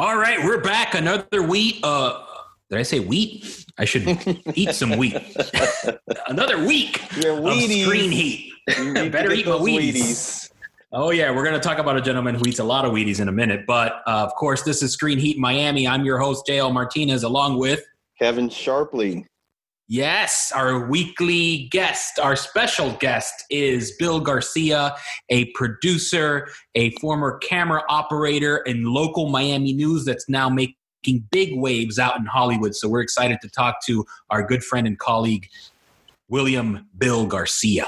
All right, we're back. Another week. Did I say wheat? I should eat some wheat. Another week of Screen Heat. Better eat my Wheaties. Oh, yeah. We're going to talk about a gentleman who eats a lot of Wheaties in a minute. But, of course, this is Screen Heat Miami. I'm your host, JL Martinez, along with Kevin Sharpley. Yes, our weekly guest, our special guest is Bill Garcia, a producer, a former camera operator in local Miami news that's now making big waves out in Hollywood. So we're excited to talk to our good friend and colleague, William Bill Garcia.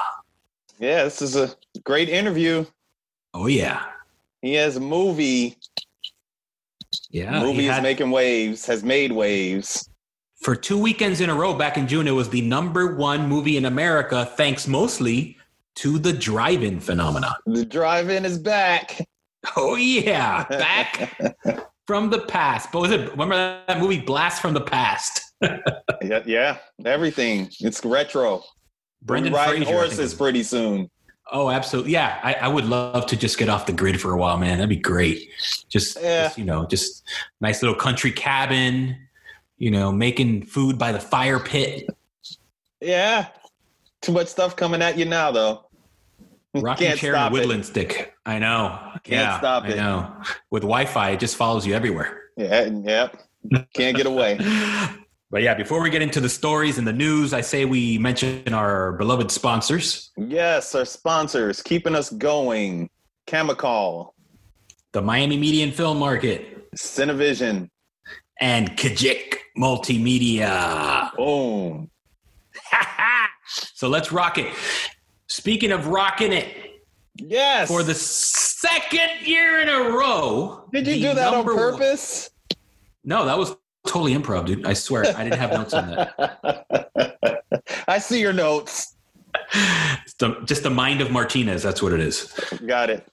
Yeah, this is a great interview. Oh, yeah. He has a movie. Yeah. The movie is making waves, has made waves. For 2 weekends in a row back in June, it was the #1 movie in America, thanks mostly to the drive-in phenomenon. The drive-in is back. Oh, yeah. Back from the past. But was it, remember that movie, Blast from the Past? Yeah. Everything. It's retro. Brendan Fraser. Riding horses pretty soon. Oh, absolutely. Yeah. I would love to just get off the grid for a while, man. That'd be great. Just nice little country cabin. You know, making food by the fire pit. Yeah. Too much stuff coming at you now, though. Rocking chair and woodland stick. I know. Can't stop it. I know. With Wi-Fi, it just follows you everywhere. Yeah. Can't get away. But, yeah, before we get into the stories and the news, I say we mention our beloved sponsors. Yes, our sponsors. Keeping us going. Chemical. The Miami Media and Film Market. Cinevision. And Kijik Multimedia. Boom. So let's rock it. Speaking of rocking it. Yes. For the second year in a row. Did you do that on purpose? No, that was totally improv, dude. I swear. I didn't have notes on that. I see your notes. Just the mind of Martinez. That's what it is. Got it.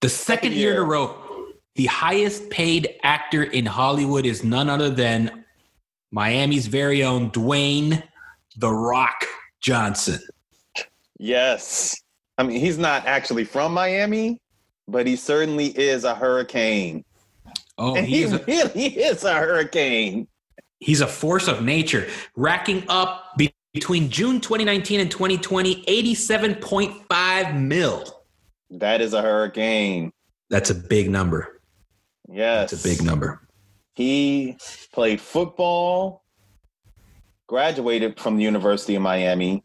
The second year in a row. The highest paid actor in Hollywood is none other than Miami's very own Dwayne "The Rock" Johnson. Yes. I mean, he's not actually from Miami, but he certainly is a hurricane. Oh, he really is a hurricane. He's a force of nature, racking up between June 2019 and 2020, 87.5 mil. That is a hurricane. That's a big number. Yes. It's a big number. He played football, graduated from the University of Miami,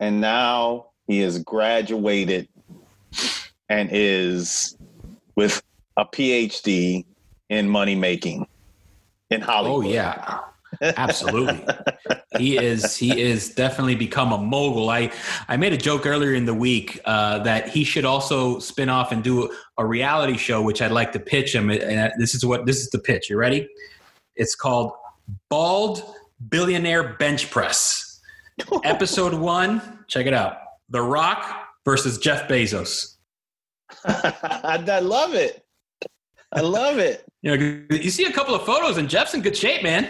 and now he has graduated and is with a PhD in money making in Hollywood. Oh, yeah. Absolutely. He is definitely become a mogul. I made a joke earlier in the week that he should also spin off and do a reality show, which I'd like to pitch him. And this is the pitch. You ready? It's called Bald Billionaire Bench Press. Episode 1. Check it out. The Rock versus Jeff Bezos. I love it. I love it. You see a couple of photos and Jeff's in good shape, man.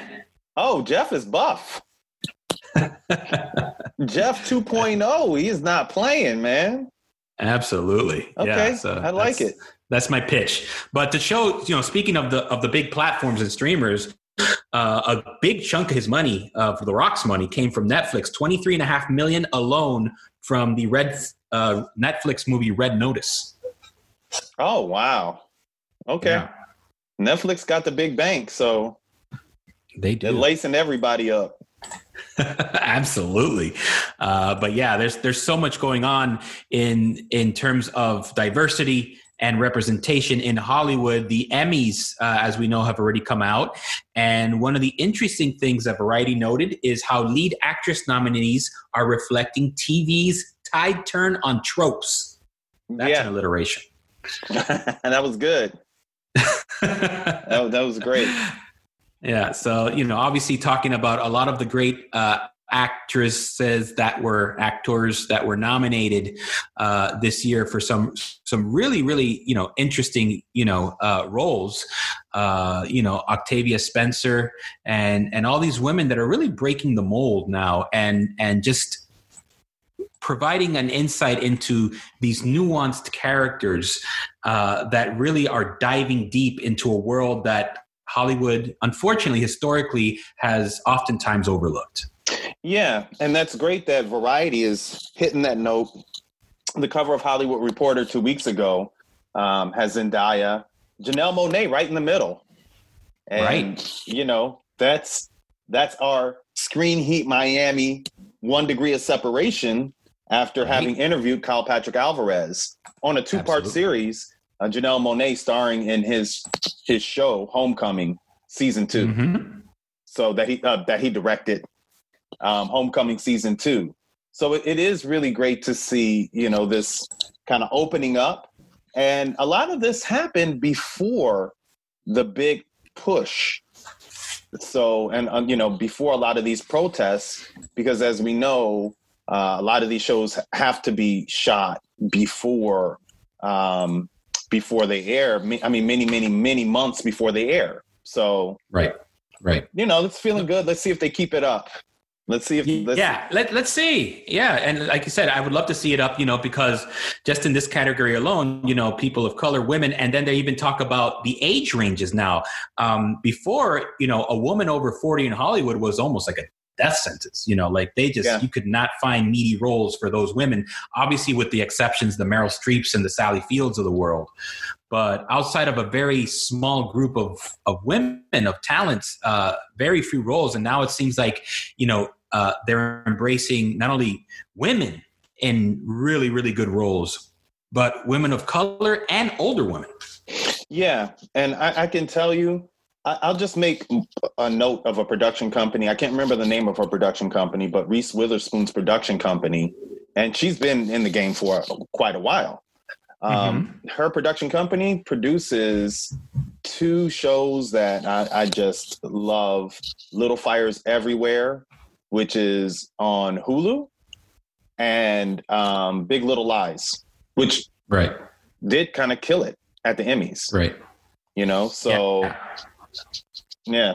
Oh, Jeff is buff. Jeff 2.0. He is not playing, man. Absolutely. Okay, yeah, so I like it. That's my pitch. But to show, speaking of the big platforms and streamers, a big chunk of his money, for The Rock's money, came from Netflix. $23.5 million alone from the Netflix movie Red Notice. Oh, wow. Okay. Yeah. Netflix got the big bank, so. They do. They're lacing everybody up. Absolutely. But yeah, there's so much going on in terms of diversity and representation in Hollywood. The Emmys, as we know, have already come out. And one of the interesting things that Variety noted is how lead actress nominees are reflecting TV's tide turn on tropes. That's an alliteration. That was good. That was great. Yeah, so, obviously talking about a lot of the great actors that were nominated this year for some really, really, interesting, roles. Octavia Spencer and all these women that are really breaking the mold now and just providing an insight into these nuanced characters that really are diving deep into a world that Hollywood, unfortunately, historically, has oftentimes overlooked. Yeah, and that's great that Variety is hitting that note. The cover of Hollywood Reporter 2 weeks ago has Zendaya, Janelle Monae right in the middle. And, you know, that's our Screen Heat Miami 1 degree of separation after having interviewed Kyle Patrick Alvarez on a two-part series, Janelle Monae starring in his show Homecoming season 2. Mm-hmm. So that he directed Homecoming season 2. So it is really great to see, you know, this kind of opening up. And a lot of this happened before the big push. So, and, you know, before a lot of these protests, because as we know, a lot of these shows have to be shot before, before they air. I mean, many months before they air. So, right. You know, it's feeling good. Let's see if they keep it up. Let's see if let's see. Yeah, and like you said, I would love to see it up, you know, because just in this category alone, you know, people of color, women, and then they even talk about the age ranges now. Before, you know, a woman over 40 in Hollywood was almost like a death sentence, you know, like they just, you could not find meaty roles for those women, obviously with the exceptions, the Meryl Streeps and the Sally Fields of the world. But outside of a very small group of women, of talents, very few roles. And now it seems like, you know, they're embracing not only women in really, really good roles, but women of color and older women. Yeah. And I can tell you, I'll just make a note of a production company. I can't remember the name of her production company, but Reese Witherspoon's production company. And she's been in the game for quite a while. Her production company produces two shows that I just love. Little Fires Everywhere, which is on Hulu, and Big Little Lies, which did kind of kill it at the Emmys. Right. You know, so... Yeah,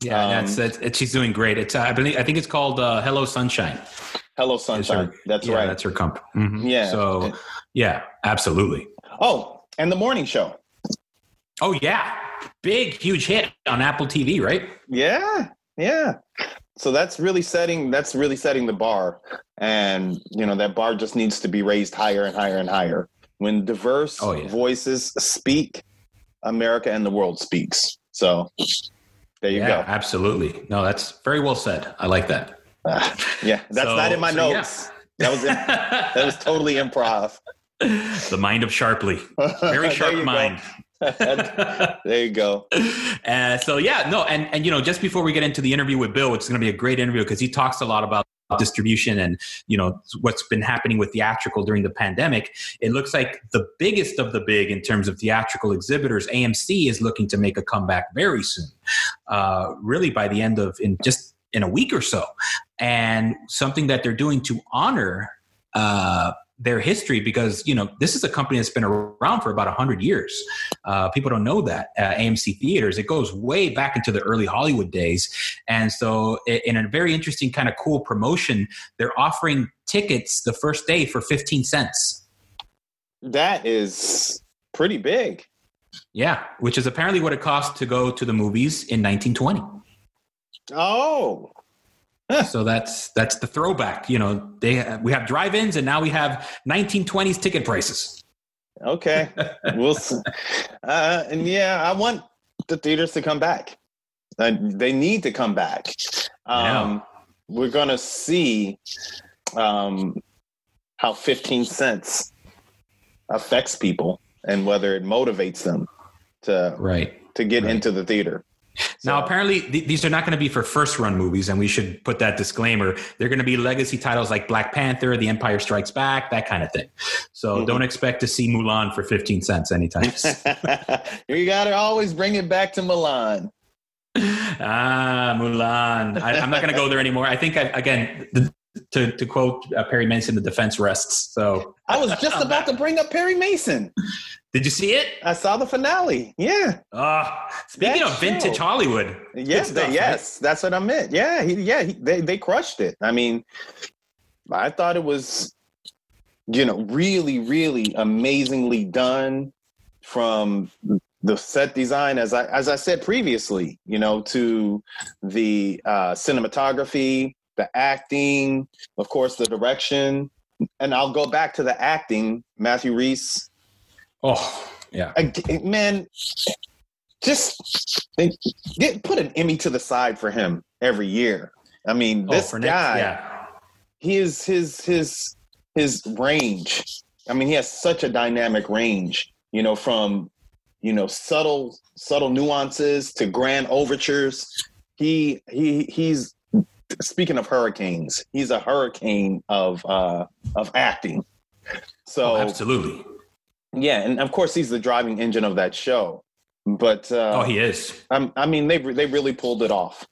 that's she's doing great. It's I think it's called Hello Sunshine. Hello Sunshine. That's right. That's her company. Mm-hmm. Yeah. So yeah, absolutely. Oh, and The Morning Show. Oh yeah, big huge hit on Apple TV, right? Yeah. So that's really setting the bar, and you know that bar just needs to be raised higher and higher and higher. When diverse voices speak, America and the world speaks. So there you go. Absolutely. No, that's very well said. I like that. That's not in my notes. Yeah. That was totally improv. The mind of Sharpley. Very sharp mind. There you go. And you know, just before we get into the interview with Bill, which is going to be a great interview because he talks a lot about distribution and, you know, what's been happening with theatrical during the pandemic. It looks like the biggest of the big in terms of theatrical exhibitors, AMC, is looking to make a comeback very soon, really by the end of in a week or so. And something that they're doing to honor their history, because, you know, this is a company that's been around for about 100 years. People don't know that. AMC Theaters, it goes way back into the early Hollywood days. And so in a very interesting kind of cool promotion, they're offering tickets the first day for 15 cents. That is pretty big. Yeah, which is apparently what it cost to go to the movies in 1920. Oh, so that's the throwback. You know, we have drive-ins and now we have 1920s ticket prices. Okay. We'll see. And yeah, I want the theaters to come back. They need to come back. We're going to see how 15 cents affects people and whether it motivates them to get into the theater. So. Now, apparently, these are not going to be for first-run movies, and we should put that disclaimer. They're going to be legacy titles like Black Panther, The Empire Strikes Back, that kind of thing. So don't expect to see Mulan for 15 cents anytime soon. You got to always bring it back to Mulan. Mulan. I'm not going to go there anymore. I think, to quote Perry Mason, the defense rests. So I was just about to bring up Perry Mason. Did you see it? I saw the finale. Yeah. Speaking of vintage Hollywood. Yes, that's what I meant. Yeah, they crushed it. I mean, I thought it was, you know, really, really amazingly done from the set design, as I said previously, you know, to the cinematography, the acting, of course, the direction. And I'll go back to the acting, Matthew Rhys. Oh, yeah. Man, just put an Emmy to the side for him every year. I mean, this guy, his range. I mean, he has such a dynamic range, you know, from, you know, subtle nuances to grand overtures. He's speaking of hurricanes, he's a hurricane of acting. So absolutely. Yeah. And of course he's the driving engine of that show, but, he is. I mean, they really pulled it off.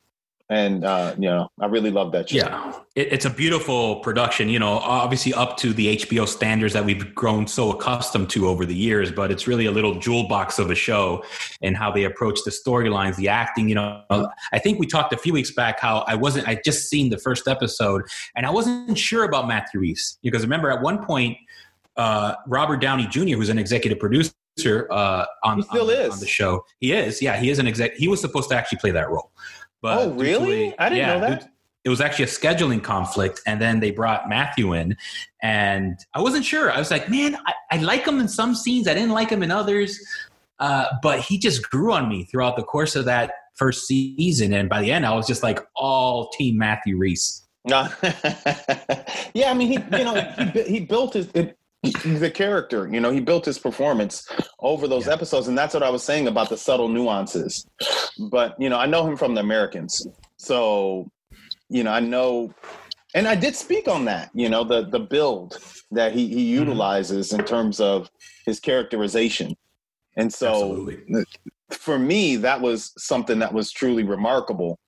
And, you know, I really love that show. Yeah, it's a beautiful production, you know, obviously up to the HBO standards that we've grown so accustomed to over the years. But it's really a little jewel box of a show and how they approach the storylines, the acting. You know, I think we talked a few weeks back how I just seen the first episode and I wasn't sure about Matthew Rhys. Because remember, at one point, Robert Downey Jr., who's an executive producer on the show. He is. Yeah, he is an exec. He was supposed to actually play that role. But really? I didn't know that. It was actually a scheduling conflict, and then they brought Matthew in, and I wasn't sure. I was like, man, I like him in some scenes. I didn't like him in others, but he just grew on me throughout the course of that first season, and by the end, I was just like, all team Matthew Rhys. Yeah, I mean, he built his the character. You know, he built his performance over those episodes, and that's what I was saying about the subtle nuances. But, you know, I know him from The Americans. So, you know, I know, and I did speak on that, you know, the build that he utilizes in terms of his characterization. And so for me, that was something that was truly remarkable.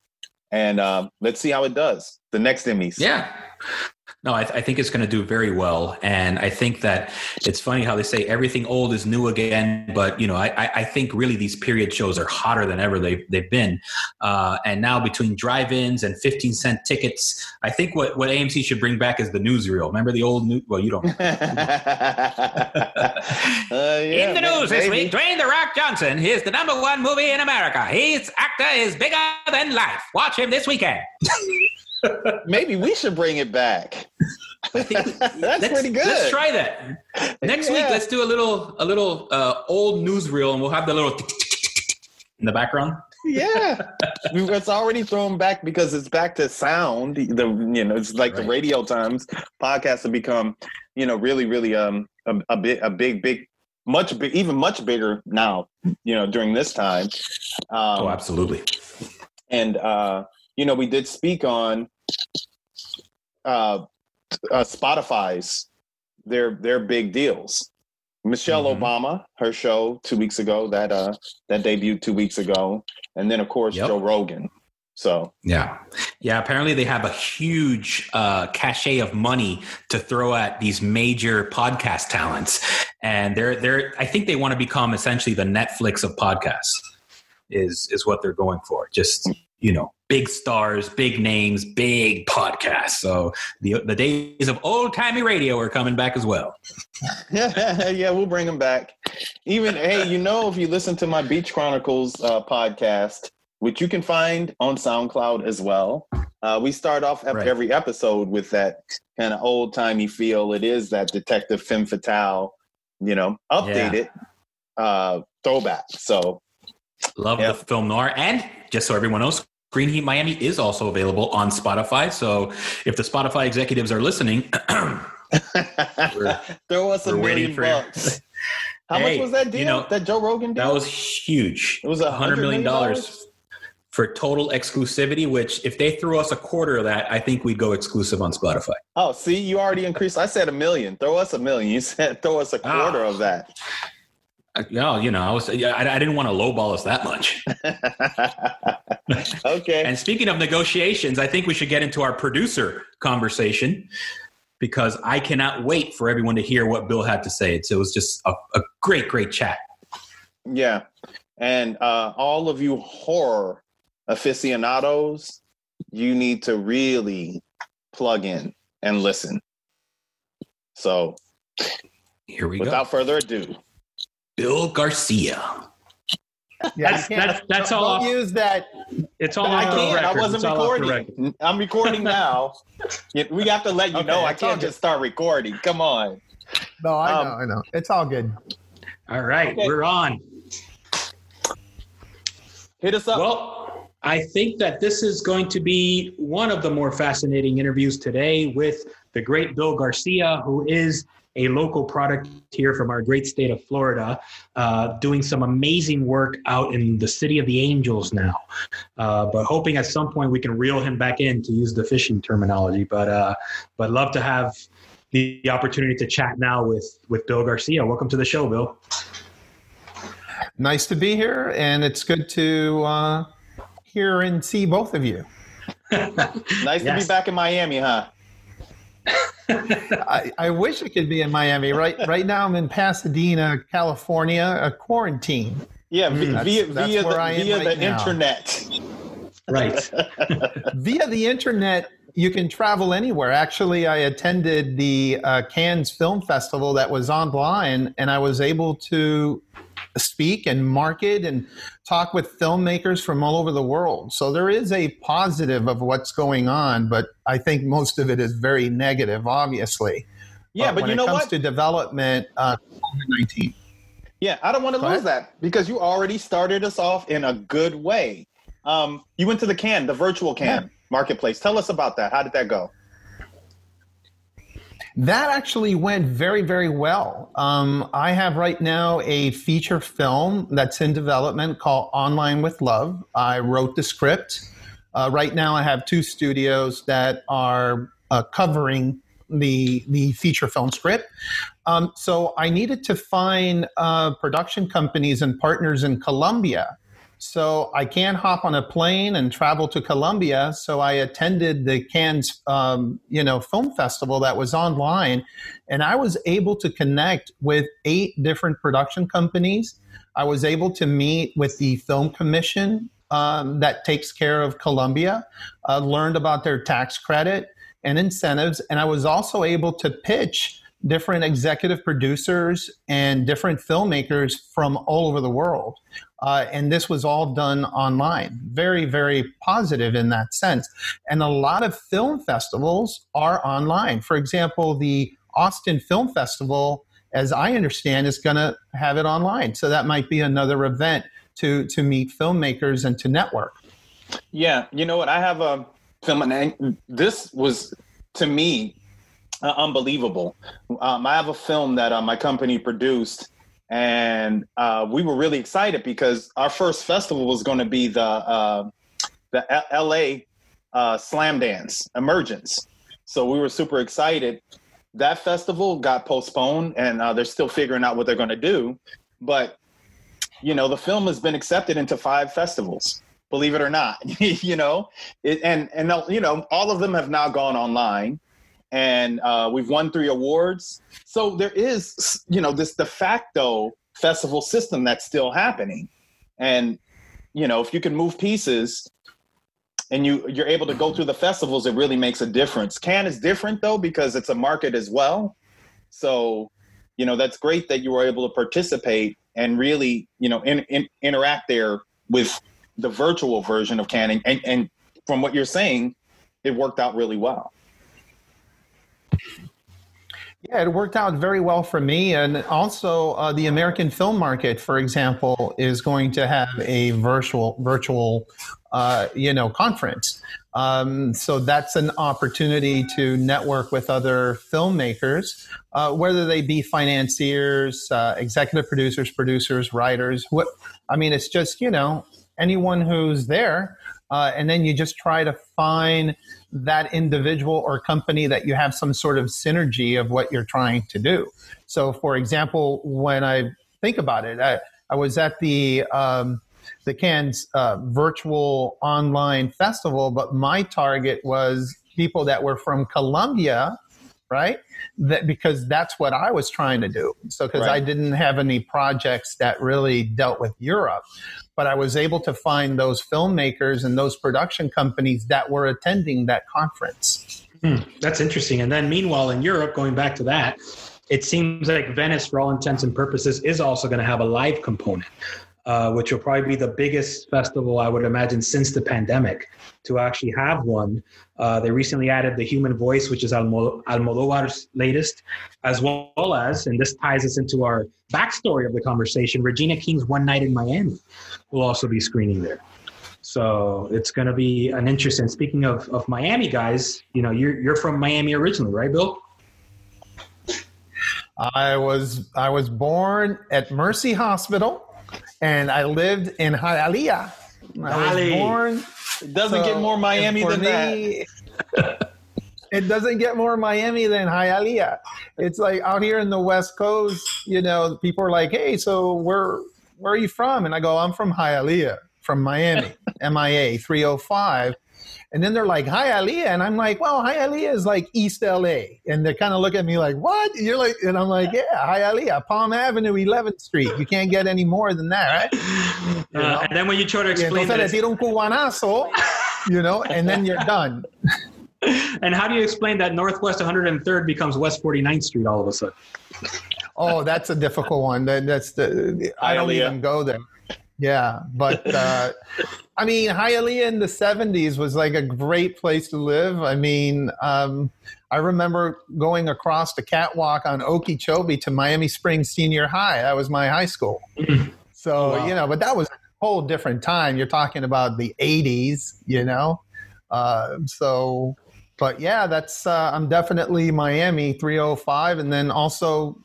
And let's see how it does. The next Emmys. Yeah. No, I think it's going to do very well. And I think that it's funny how they say everything old is new again. But, you know, I think really these period shows are hotter than ever they've been. And now between drive-ins and 15-cent tickets, I think what AMC should bring back is the newsreel. Remember the old news? Well, you don't. In the news this week, Dwayne "The Rock" Johnson is the number one movie in America. His actor is bigger than life. Watch him this weekend. Maybe we should bring it back. I think that's pretty good. Let's try that. Next week, let's do a little old newsreel, and we'll have the little in the background. Yeah. It's already thrown back because it's back to sound. It's like the radio times. Podcasts have become, you know, really, really much bigger now, you know, during this time. Oh, absolutely. And, you know, we did speak on Spotify's their big deals. Michelle Obama, her show 2 weeks ago, that debuted 2 weeks ago, and then of course Joe Rogan. So yeah. Apparently, they have a huge cachet of money to throw at these major podcast talents, and they're I think they want to become essentially the Netflix of podcasts. Is what they're going for? Just, you know, big stars, big names, big podcasts. So the days of old-timey radio are coming back as well. Yeah, we'll bring them back. Even, hey, you know, if you listen to my Beach Chronicles podcast, which you can find on SoundCloud as well, we start off every episode with that kind of old-timey feel. It is that Detective Femme Fatale, you know, updated throwback. So love the film noir. And just so everyone knows, Screen Heat Miami is also available on Spotify. So if the Spotify executives are listening, throw us a $1 million. How much was that deal that Joe Rogan did? That was huge. It was $100 million for total exclusivity, which if they threw us a quarter of that, I think we'd go exclusive on Spotify. Oh, see, you already increased. I said $1 million. Throw us $1 million. You said throw us a quarter of that. No, you know, I didn't want to lowball us that much. Okay. And speaking of negotiations, I think we should get into our producer conversation, because I cannot wait for everyone to hear what Bill had to say. It was just a great, great chat. Yeah. And all of you horror aficionados, you need to really plug in and listen. So here we go. Without further ado, Bill Garcia. Yeah, that's all. Don't use that. It's all off the record. I wasn't recording. I'm recording now. We have to let you know. I can't just start recording. Come on. No, I know. It's all good. All right, we're on. Hit us up. Well, I think that this is going to be one of the more fascinating interviews today with the great Bill Garcia, who is a local product here from our great state of Florida, doing some amazing work out in the City of the Angels now, but hoping at some point we can reel him back in, to use the fishing terminology. But love to have the opportunity to chat now with Bill Garcia. Welcome to the show, Bill. Nice to be here, and it's good to hear and see both of you. Nice to be back in Miami, huh? I wish it could be in Miami. Right now I'm in Pasadena, California, a quarantine. Yeah, via the internet. Right. Via the internet, you can travel anywhere. Actually, I attended the Cannes Film Festival that was online, and I was able to speak and market and talk with filmmakers from all over the world. So there is a positive of what's going on, but I think most of it is very negative, obviously. Yeah, but you know what? When it comes to development, COVID-19. Yeah, I don't want to lose that, because you already started us off in a good way. You went to the Cannes, the virtual Cannes marketplace. Tell us about that. How did that go? That actually went very, very well. I have right now a feature film that's in development called Online with Love. I wrote the script. Right now I have two studios that are covering the feature film script. So I needed to find production companies and partners in Colombia. So I can't hop on a plane and travel to Colombia. So I attended the Cannes, film festival that was online, and I was able to connect with 8 different production companies. I was able to meet with the film commission that takes care of Colombia, learned about their tax credit and incentives, and I was also able to pitch different executive producers and different filmmakers from all over the world. And this was all done online. Very, very positive in that sense. And a lot of film festivals are online. For example, the Austin Film Festival, as I understand, is going to have it online. So that might be another event to meet filmmakers and to network. Yeah. You know what? I have a film, and this was, to me, unbelievable. I have a film that my company produced, and we were really excited because our first festival was going to be the L.A. Slam Dance Emergence. So we were super excited. That festival got postponed, and they're still figuring out what they're going to do. But, you know, the film has been accepted into 5 festivals, believe it or not. You know, and you know, all of them have now gone online. And we've won 3 awards. So there is, you know, this de facto festival system that's still happening. And, you know, if you can move pieces and you're able to go through the festivals, it really makes a difference. Cannes is different, though, because it's a market as well. So, you know, that's great that you were able to participate and really, you know, interact there with the virtual version of Cannes. And from what you're saying, it worked out really well. Yeah, it worked out very well for me. And also the American film market, for example, is going to have a virtual conference. So that's an opportunity to network with other filmmakers, whether they be financiers, executive producers, writers. It's just, you know, anyone who's there. And then you just try to find that individual or company that you have some sort of synergy of what you're trying to do. So, for example, when I think about it, I was at the Cannes virtual online festival, but my target was people that were from Colombia, right? Because that's what I was trying to do. So, because I didn't have any projects that really dealt with Europe. But I was able to find those filmmakers and those production companies that were attending that conference. That's interesting. And then meanwhile, in Europe, going back to that, it seems like Venice, for all intents and purposes, is also going to have a live component, which will probably be the biggest festival, I would imagine, since the pandemic to actually have one. They recently added The Human Voice, which is Almodóvar's latest, as well as, and this ties us into our backstory of the conversation, Regina King's One Night in Miami will also be screening there. So it's going to be an interesting. Speaking of Miami, guys, you know, you're from Miami originally, right, Bill? I was born at Mercy Hospital, and I lived in Hialeah. It doesn't get more Miami than Hialeah. It's like out here in the West Coast, you know, people are like, "Hey, so where are you from?" And I go, "I'm from Hialeah." From Miami, MIA 305. And then they're like, Hialeah. And I'm like, well, Hialeah is like East LA. And they kind of look at me like, what? You're like, and I'm like, yeah, Hialeah, Palm Avenue, 11th Street. You can't get any more than that, right? You know? And then when you try to explain that, you know, and then you're done. And how do you explain that Northwest 103rd becomes West 49th Street all of a sudden? Oh, that's a difficult one. I don't even go there. Yeah, but I mean, Hialeah in the 70s was like a great place to live. I mean, I remember going across the catwalk on Okeechobee to Miami Springs Senior High. That was my high school. So, wow. You know, but that was a whole different time. You're talking about the 80s, you know. So, but yeah, that's I'm definitely Miami 305, and then also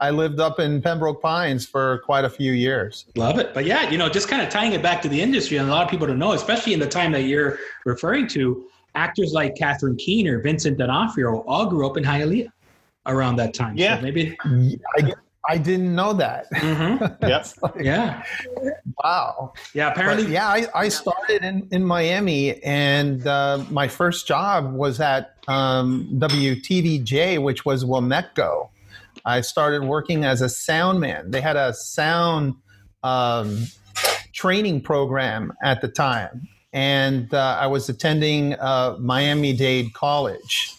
I lived up in Pembroke Pines for quite a few years. Love it. But yeah, you know, just kind of tying it back to the industry, and a lot of people don't know, especially in the time that you're referring to, actors like Catherine Keener or Vincent D'Onofrio all grew up in Hialeah around that time. Yeah. So maybe I didn't know that. Mm-hmm. Yes. Like, yeah. Wow. Yeah, apparently. But yeah, I started in Miami, and my first job was at WTVJ, which was Wometco. I started working as a sound man. They had a sound training program at the time. And I was attending Miami-Dade College.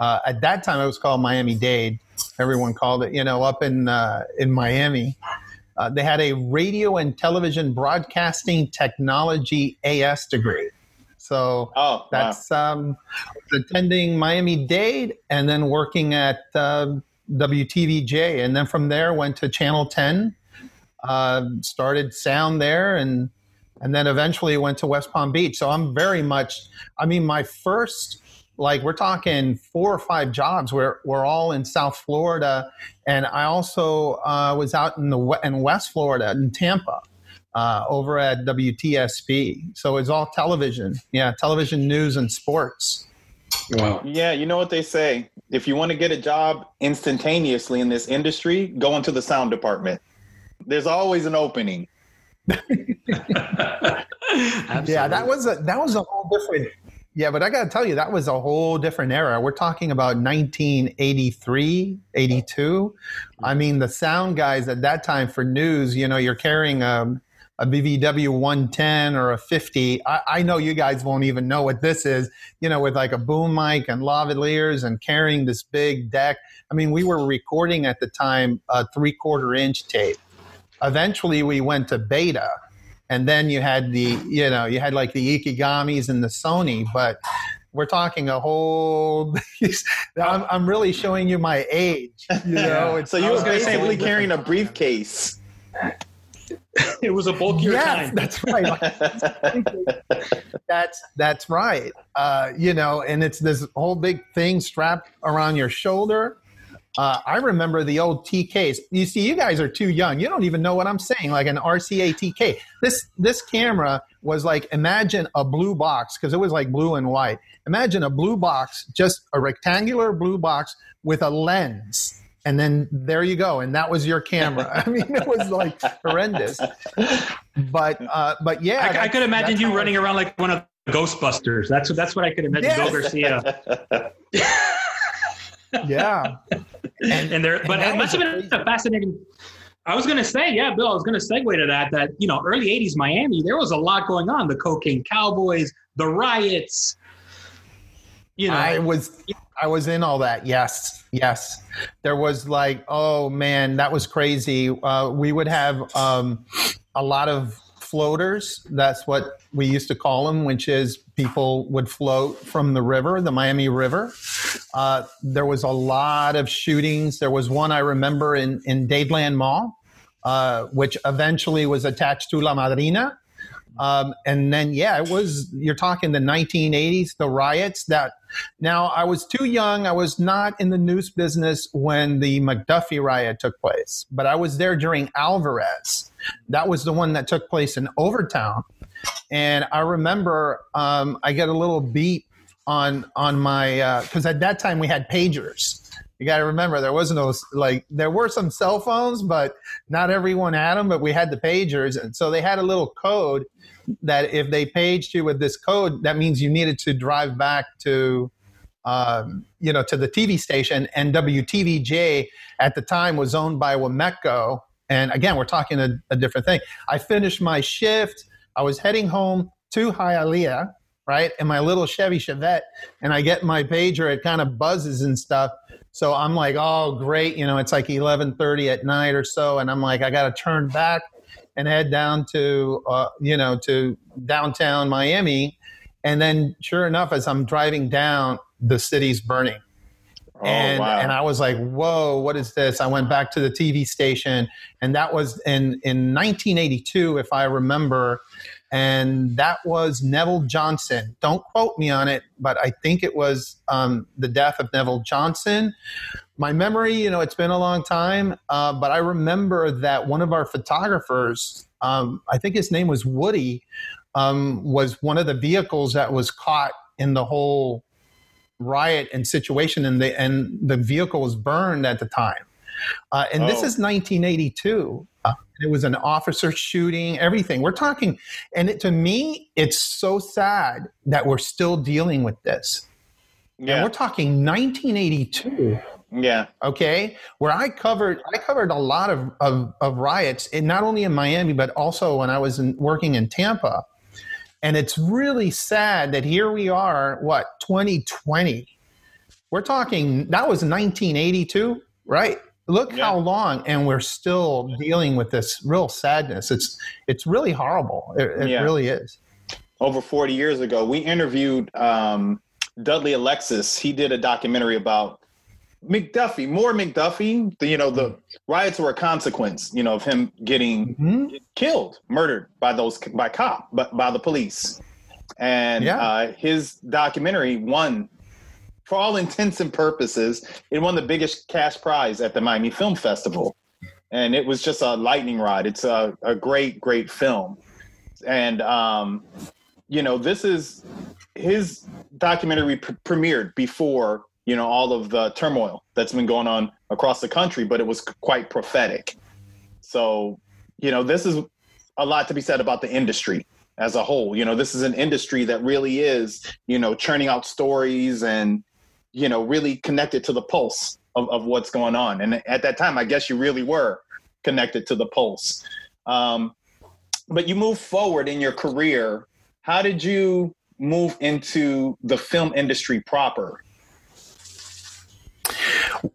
At that time, it was called Miami-Dade. Everyone called it, you know, up in Miami. They had a radio and television broadcasting technology AS degree. So that's attending Miami-Dade and then working at WTVJ, and then from there went to Channel 10, started sound there, and then eventually went to West Palm Beach. So I'm very much, I mean, my first, like we're talking 4 or 5 jobs were all in South Florida, and I also was out in West Florida, in Tampa, over at WTSP. So it's all television, television news and sports. Wow. Yeah, you know what they say. If you want to get a job instantaneously in this industry, go into the sound department. There's always an opening. Yeah, that was a whole different. Yeah, but I got to tell you, that was a whole different era. We're talking about 1983, 82. I mean, the sound guys at that time for news, you know, you're carrying a BVW 110 or a 50. I know you guys won't even know what this is, you know, with like a boom mic and lavaliers and carrying this big deck. I mean, we were recording at the time a 3/4 inch tape. Eventually we went to Beta, and then you had you had like the Ikigamis and the Sony, but we're talking a whole. I'm really showing you my age, you know. It's, so you were basically carrying a briefcase. It was a bulkier time. That's right. That's right. You know, and it's this whole big thing strapped around your shoulder. I remember the old TKs. You see, you guys are too young. You don't even know what I'm saying, like an RCA TK. This camera was like, imagine a blue box, because it was like blue and white. Imagine a blue box, just a rectangular blue box with a lens. And then there you go. And that was your camera. I mean, it was like horrendous. But yeah. I could imagine you running around like one of the Ghostbusters. That's what I could imagine. Yes. Bill Garcia. Yeah. But it must have been a fascinating. I was going to say, yeah, Bill, I was going to segue to that, you know, early 80s Miami, there was a lot going on. The Cocaine Cowboys, the riots. You know, I was in all that. Yes. There was like, oh man, that was crazy. We would have a lot of floaters. That's what we used to call them, which is people would float from the river, the Miami River. There was a lot of shootings. There was one I remember in Dadeland Mall, which eventually was attached to La Madrina. And then, yeah, you're talking the 1980s, the riots that now I was too young. I was not in the news business when the McDuffie riot took place, but I was there during Alvarez. That was the one that took place in Overtown. And I remember, I got a little beat on my, cause at that time we had pagers. You got to remember, there wasn't those, like, there were some cell phones, but not everyone had them, but we had the pagers. And so they had a little code that if they paged you with this code, that means you needed to drive back to, to the TV station. And WTVJ at the time was owned by Wometco. And again, we're talking a different thing. I finished my shift. I was heading home to Hialeah, right, in my little Chevy Chevette, and I get my pager. It kind of buzzes and stuff. So I'm like, oh, great. It's like 11:30 at night or so. And I'm like, I got to turn back and head down to, to downtown Miami. And then sure enough, as I'm driving down, the city's burning. Oh, and I was like, whoa, what is this? I went back to the TV station. And that was in 1982, if I remember. And that was Neville Johnson. Don't quote me on it, but I think it was the death of Neville Johnson. My memory, it's been a long time, but I remember that one of our photographers, I think his name was Woody, was one of the vehicles that was caught in the whole riot and situation, and the vehicle was burned at the time. This is 1982. It was an officer shooting, everything. We're talking, and to me, it's so sad that we're still dealing with this. Yeah. And we're talking 1982. Yeah. Okay. Where I covered a lot of riots, and not only in Miami, but also when I was working in Tampa. And it's really sad that here we are, 2020. We're talking, that was 1982, right? Look how long, and we're still dealing with this real sadness. It's really horrible. It really is. Over 40 years ago, we interviewed Dudley Alexis. He did a documentary about McDuffie, more McDuffie. The riots were a consequence, of him getting killed, murdered by the police. And his documentary won, for all intents and purposes, it won the biggest cash prize at the Miami Film Festival. And it was just a lightning rod. It's a great, great film. And, this is his documentary premiered before, all of the turmoil that's been going on across the country, but it was quite prophetic. So, this is a lot to be said about the industry as a whole. This is an industry that really is, churning out stories and, really connected to the pulse of what's going on. And at that time, I guess you really were connected to the pulse. But you move forward in your career. How did you move into the film industry proper?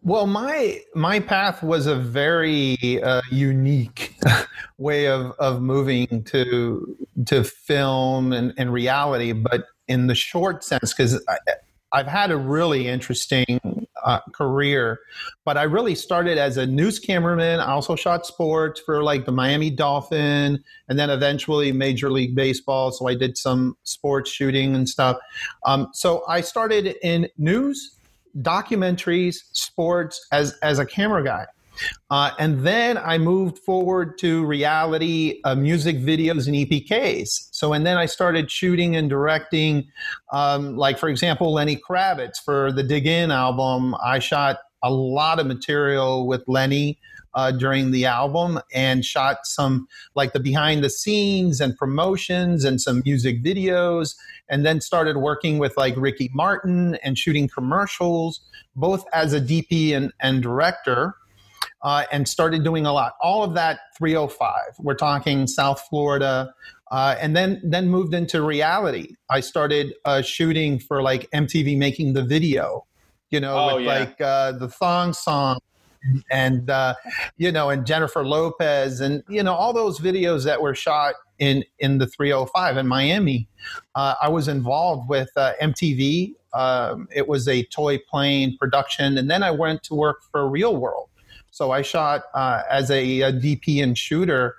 Well, my path was a very unique way of moving to film and reality, but in the short sense, because I've had a really interesting career, but I really started as a news cameraman. I also shot sports for like the Miami Dolphin and then eventually Major League Baseball. So I did some sports shooting and stuff. So I started in news, documentaries, sports as a camera guy. And then I moved forward to reality, music videos and EPKs. So, and then I started shooting and directing, like for example, Lenny Kravitz for the Dig In album. I shot a lot of material with Lenny during the album and shot some like the behind the scenes and promotions and some music videos, and then started working with like Ricky Martin and shooting commercials, both as a DP and director. and started doing a lot. All of that 305. We're talking South Florida. And then moved into reality. I started shooting for like MTV Making the Video, like the Thong Song and, and Jennifer Lopez and, all those videos that were shot in the 305 in Miami. I was involved with MTV. It was a toy plane production. And then I went to work for Real World. So I shot as a DP and shooter,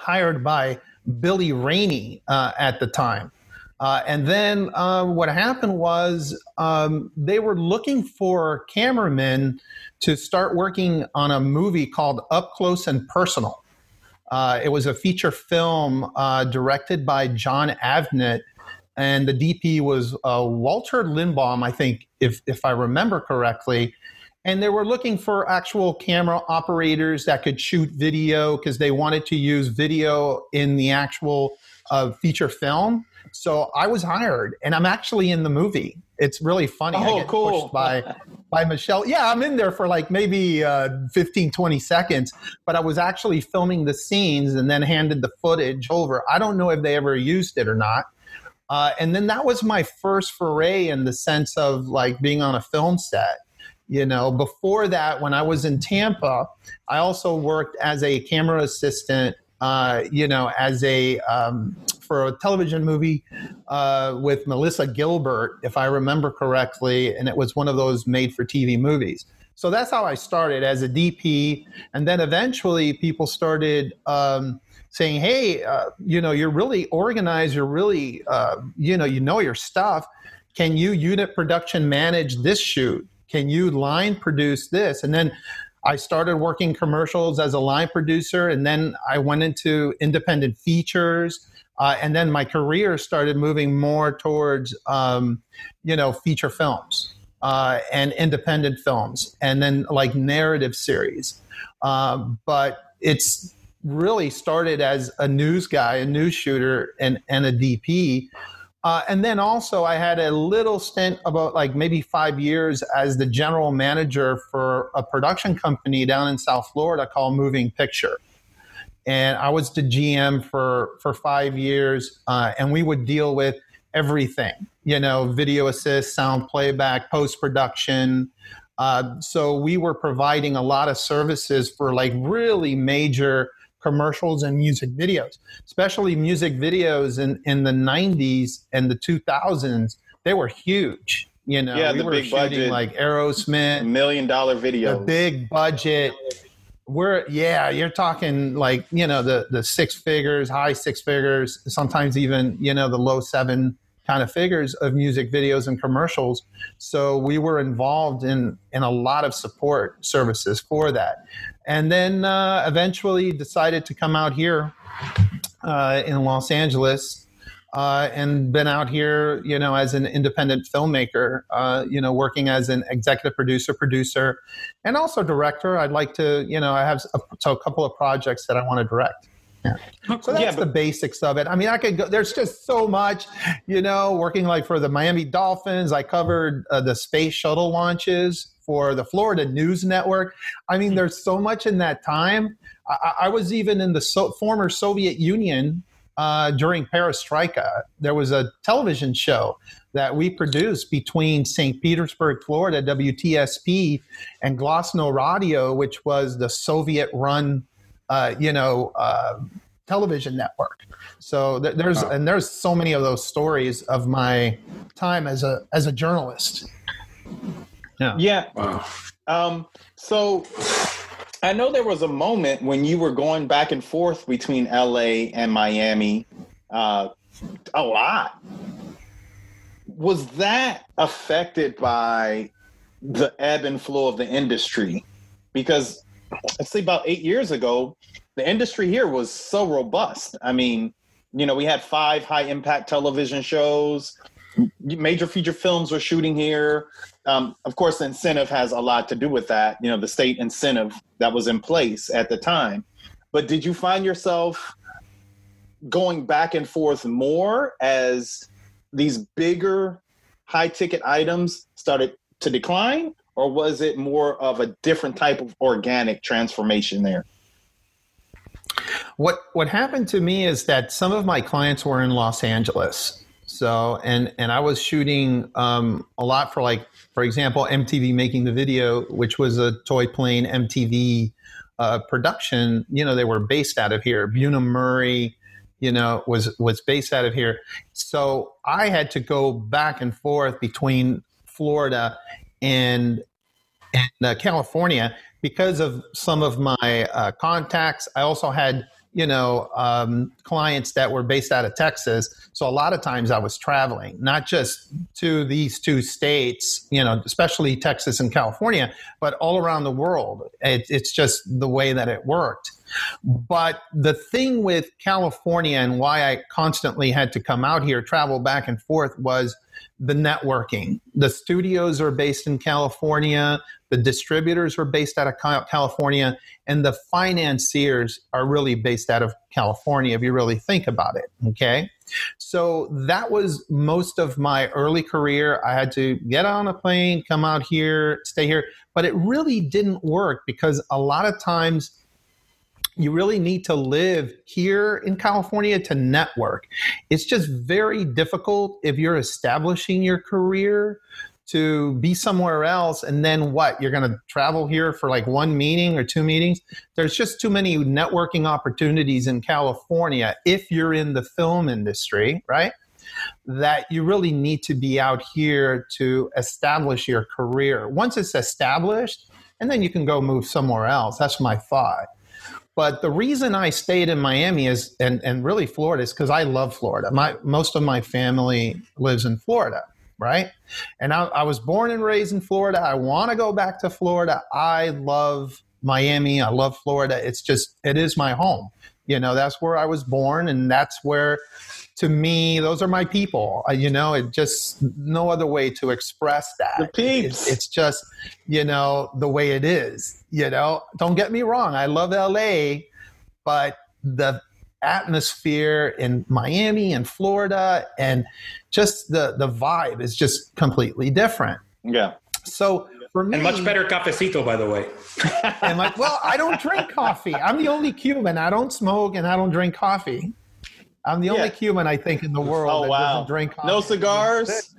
hired by Billy Rainey at the time. And then what happened was they were looking for cameramen to start working on a movie called Up Close and Personal. It was a feature film directed by John Avnet, and the DP was Walter Lindbaum, I think, if I remember correctly. And they were looking for actual camera operators that could shoot video because they wanted to use video in the actual feature film. So I was hired, and I'm actually in the movie. It's really funny. Oh, I get cool. Pushed by Michelle. Yeah, I'm in there for like maybe 15, 20 seconds, but I was actually filming the scenes and then handed the footage over. I don't know if they ever used it or not. And then that was my first foray in the sense of like being on a film set. Before that, when I was in Tampa, I also worked as a camera assistant, for a television movie with Melissa Gilbert, if I remember correctly, and it was one of those made-for-TV movies. So that's how I started as a DP, and then eventually people started saying, "Hey, you're really organized. You're really, you know your stuff. Can you unit production manage this shoot? Can you line produce this?" And then I started working commercials as a line producer, and then I went into independent features. And then my career started moving more towards, feature films and independent films, and then like narrative series. But it's really started as a news guy, a news shooter, and a DP. And then also I had a little stint about like maybe 5 years as the general manager for a production company down in South Florida called Moving Picture. And I was the GM for 5 years, and we would deal with everything, video assist, sound playback, post-production. So we were providing a lot of services for like really major commercials and music videos, especially music videos in the 90s and the 2000s. They were huge, Yeah, we were big shooting budget, like Aerosmith, $1 million video, the big budget. You're talking like the six figures, high six figures, sometimes even the low seven kind of figures of music videos and commercials. So we were involved in a lot of support services for that. And then eventually decided to come out here in Los Angeles and been out here, as an independent filmmaker, working as an executive producer, and also director. I'd like to, I have a couple of projects that I want to direct. Yeah. So that's the basics of it. I mean, I could go, there's just so much, working like for the Miami Dolphins. I covered the space shuttle launches for the Florida News Network. I mean, there's so much in that time. I was even in the former Soviet Union during Perestroika. There was a television show that we produced between St. Petersburg, Florida, WTSP, and Glasnoradio, which was the Soviet-run television network. So there's so many of those stories of my time as a journalist. Yeah. Yeah. Wow. So I know there was a moment when you were going back and forth between LA and Miami, a lot. Was that affected by the ebb and flow of the industry? Because I'd say about 8 years ago, the industry here was so robust. I mean, we had 5 high-impact television shows. Major feature films were shooting here. Of course, the incentive has a lot to do with that, the state incentive that was in place at the time. But did you find yourself going back and forth more as these bigger high-ticket items started to decline? or was it more of a different type of organic transformation there? What happened to me is that some of my clients were in Los Angeles. So, and I was shooting a lot for, like, for example, MTV Making the Video, which was a toy plane MTV production. You know, they were based out of here. Buna Murray, you know, was based out of here. So I had to go back and forth between Florida and California because of some of my contacts. I also had, you know, clients that were based out of Texas. So a lot of times I was traveling, not just to these two states, you know, especially Texas and California, but all around the world. It's just the way that it worked. But the thing with California and why I constantly had to come out here, travel back and forth, was the networking. The studios are based in California. The distributors are based out of California. And the financiers are really based out of California, if you really think about it. Okay. So that was most of my early career. I had to get on a plane, come out here, stay here. But it really didn't work because a lot of times you really need to live here in California to network. It's just very difficult if you're establishing your career to be somewhere else and then what? You're going to travel here for like one meeting or two meetings? There's just too many networking opportunities in California if you're in the film industry, right? That you really need to be out here to establish your career. Once it's established, and then you can go move somewhere else. That's my thought. But the reason I stayed in Miami is, and really Florida, is because I love Florida. Most of my family lives in Florida, right? And I was born and raised in Florida. I want to go back to Florida. I love Miami. I love Florida. It's just, it is my home. You know, that's where I was born. And that's where, to me, those are my people. You know, it just, no other way to express that. The peeps. It's just, you know, the way it is. You know, don't get me wrong. I love LA, but the atmosphere in Miami and Florida and just the vibe is just completely different. Yeah. So for me, and much better cafecito, by the way. And like, well, I don't drink coffee. I'm the only Cuban. I don't smoke and I don't drink coffee. I'm the only Cuban, I think, in the world that doesn't drink coffee. No cigars?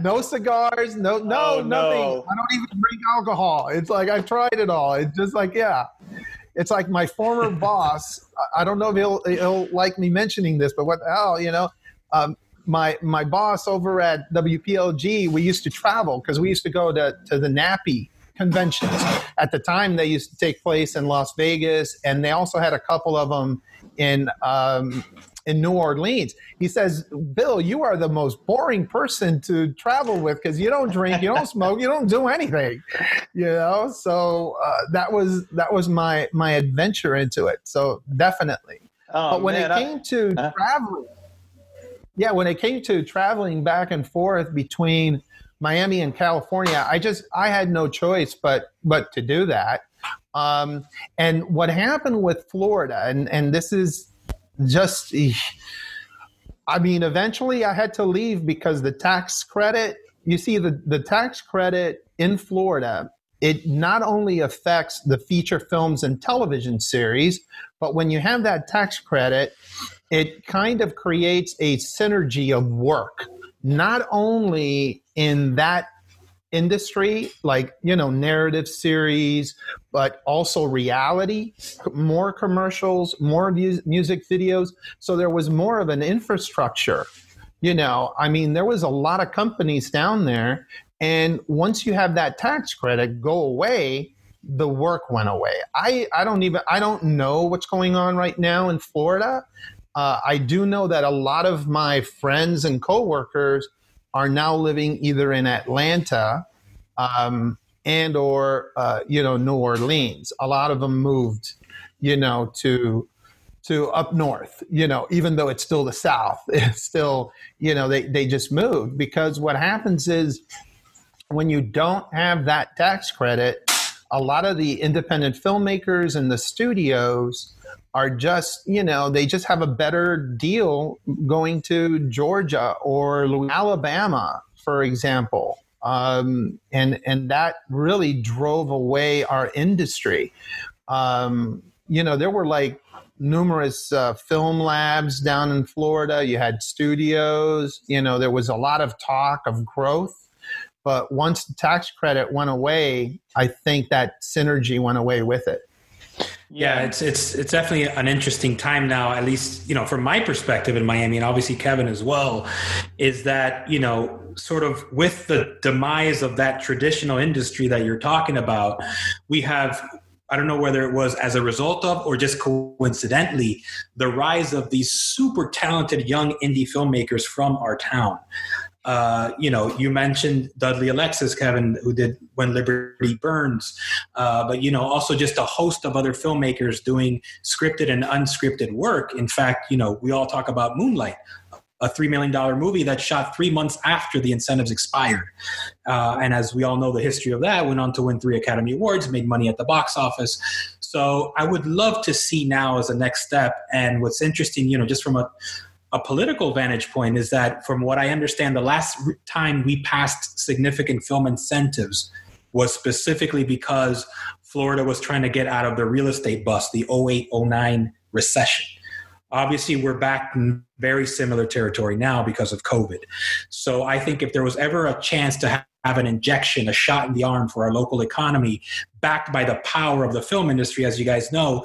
No cigars. No, nothing. I don't even drink alcohol. It's like I've tried it all. It's just like, yeah. It's like my former boss. I don't know if he'll like me mentioning this, but what the hell, you know. My boss over at WPLG, we used to travel because we used to go to the NAPI conventions. At the time, they used to take place in Las Vegas, and they also had a couple of them in New Orleans. He says, Bill, you are the most boring person to travel with because you don't drink, you don't smoke, you don't do anything, you know? So that was my adventure into it. So definitely. Oh, but when it came to traveling, when it came to traveling back and forth between Miami and California, I had no choice but to do that. And what happened with Florida, and this is just, I mean, eventually I had to leave because the tax credit, you see, the tax credit in Florida, it not only affects the feature films and television series, but when you have that tax credit, it kind of creates a synergy of work, not only in that industry, like, you know, narrative series, but also reality, more commercials, more music videos. So there was more of an infrastructure, you know. I mean, there was a lot of companies down there. And once you have that tax credit go away, the work went away. I don't know what's going on right now in Florida. I do know that a lot of my friends and coworkers are now living either in Atlanta and or, you know, New Orleans. A lot of them moved, you know, to up north, you know, even though it's still the South. It's still, you know, they just moved because what happens is when you don't have that tax credit, a lot of the independent filmmakers and the studios are just, you know, they just have a better deal going to Georgia or Alabama, for example, And that really drove away our industry. You know, there were like numerous film labs down in Florida. You had studios. You know, there was a lot of talk of growth. But once the tax credit went away, I think that synergy went away with it. Yeah, it's definitely an interesting time now, at least, you know, from my perspective in Miami, and obviously Kevin as well, is that, you know, sort of with the demise of that traditional industry that you're talking about, we have, I don't know whether it was as a result of or just coincidentally, the rise of these super talented young indie filmmakers from our town. You know, you mentioned Dudley Alexis, Kevin, who did When Liberty Burns, but, you know, also just a host of other filmmakers doing scripted and unscripted work. In fact, you know, we all talk about Moonlight, a $3 million movie that shot 3 months after the incentives expired. And as we all know, the history of that went on to win 3 Academy Awards, made money at the box office. So I would love to see now as a next step. And what's interesting, you know, just from a political vantage point is that from what I understand, the last time we passed significant film incentives was specifically because Florida was trying to get out of the real estate bust, the 08-09 recession. Obviously, we're back in very similar territory now because of COVID. So I think if there was ever a chance to have an injection, a shot in the arm for our local economy, backed by the power of the film industry, as you guys know,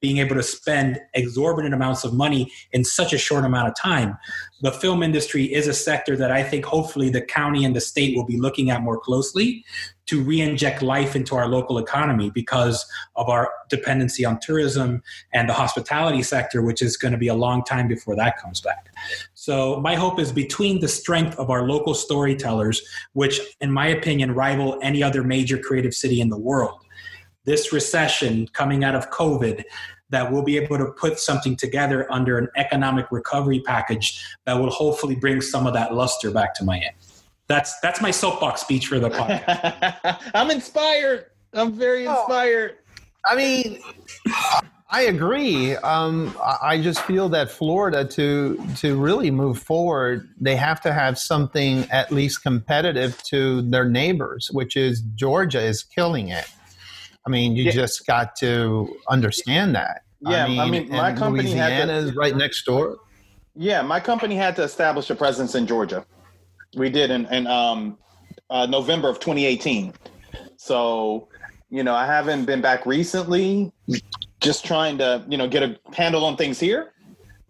being able to spend exorbitant amounts of money in such a short amount of time. The film industry is a sector that I think hopefully the county and the state will be looking at more closely to re-inject life into our local economy because of our dependency on tourism and the hospitality sector, which is going to be a long time before that comes back. So my hope is between the strength of our local storytellers, which in my opinion rival any other major creative city in the world, this recession coming out of COVID, that we'll be able to put something together under an economic recovery package that will hopefully bring some of that luster back to Miami. That's my soapbox speech for the podcast. I'm inspired. I'm very inspired. I mean, I agree. I just feel that Florida, to really move forward, they have to have something at least competitive to their neighbors, which is Georgia is killing it. I mean, you just got to understand that. Yeah, I mean my company is right next door. Yeah, my company had to establish a presence in Georgia. We did in November of 2018. So, you know, I haven't been back recently, just trying to, you know, get a handle on things here.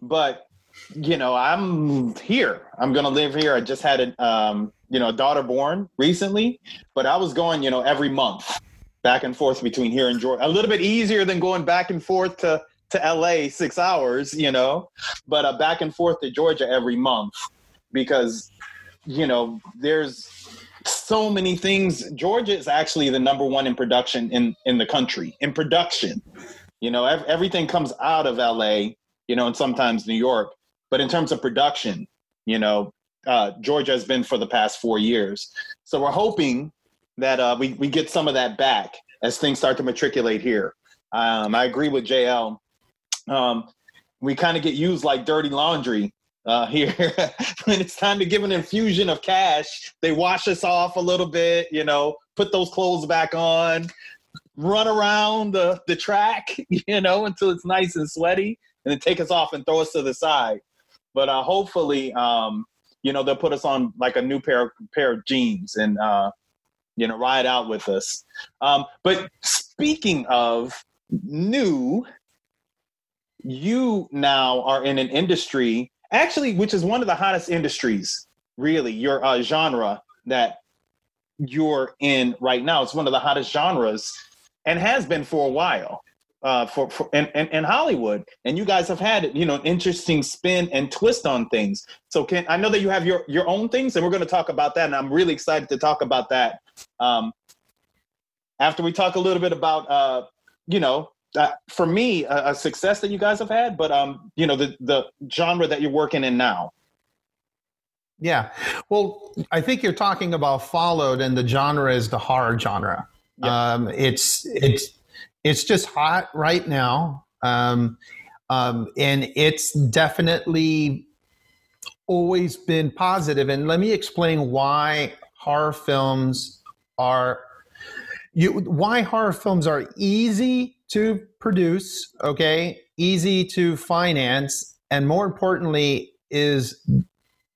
But, you know, I'm here. I'm going to live here. I just had a daughter born recently, but I was going, you know, every month. Back and forth between here and Georgia, a little bit easier than going back and forth to LA 6 hours, you know, but back and forth to Georgia every month because, you know, there's so many things. Georgia is actually the number one in production in the country, in production. You know, everything comes out of LA, you know, and sometimes New York, but in terms of production, you know, Georgia has been for the past 4 years. So we're hoping that we get some of that back as things start to matriculate here. I agree with JL. We kind of get used like dirty laundry here. When it's time to give an infusion of cash, they wash us off a little bit, you know, put those clothes back on, run around the track, you know, until it's nice and sweaty, and then take us off and throw us to the side. But hopefully, you know, they'll put us on like a new pair of jeans and, you know, ride out with us. But speaking of new, you now are in an industry, actually, which is one of the hottest industries, really, your genre that you're in right now. It's one of the hottest genres and has been for a while in Hollywood. And you guys have had, you know, an interesting spin and twist on things. So I know that you have your own things, and we're going to talk about that. And I'm really excited to talk about that. After we talk a little bit about, you know, for me, a success that you guys have had, but, you know, the genre that you're working in now. Yeah. Well, I think you're talking about Followed, and the genre is the horror genre. Yeah. It's just hot right now. And it's definitely always been positive. And let me explain why horror films are why horror films are easy to produce, okay, easy to finance, and more importantly is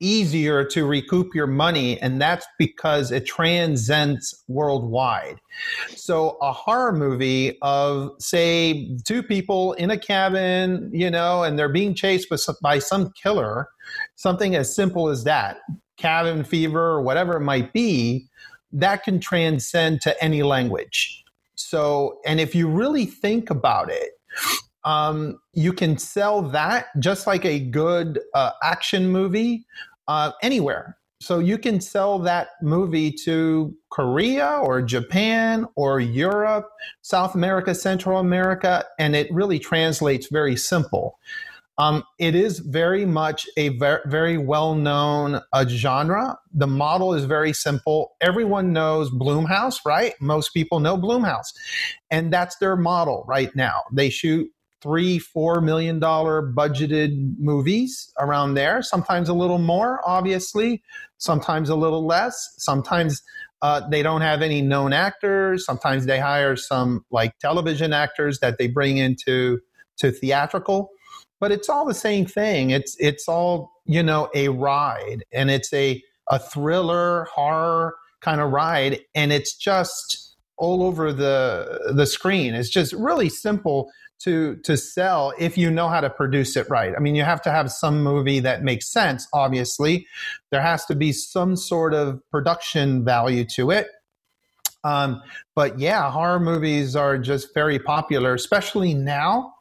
easier to recoup your money, and that's because it transcends worldwide. So a horror movie of, say, two people in a cabin, you know, and they're being chased by some killer, something as simple as that, cabin fever or whatever it might be, that can transcend to any language. So, and if you really think about it, you can sell that just like a good action movie anywhere. So you can sell that movie to Korea or Japan or Europe, South America, Central America, and it really translates very simple. It is very much a very well-known genre. The model is very simple. Everyone knows Blumhouse, right? Most people know Blumhouse. And that's their model right now. They shoot $3-4 million budgeted movies around there, sometimes a little more, obviously, sometimes a little less, sometimes they don't have any known actors, sometimes they hire some like television actors that they bring into to theatrical, but it's all the same thing. It's all, you know, a ride, and it's a thriller, horror kind of ride, and it's just all over the screen. It's just really simple to sell if you know how to produce it right. I mean, you have to have some movie that makes sense, obviously. There has to be some sort of production value to it. But yeah, horror movies are just very popular, especially now.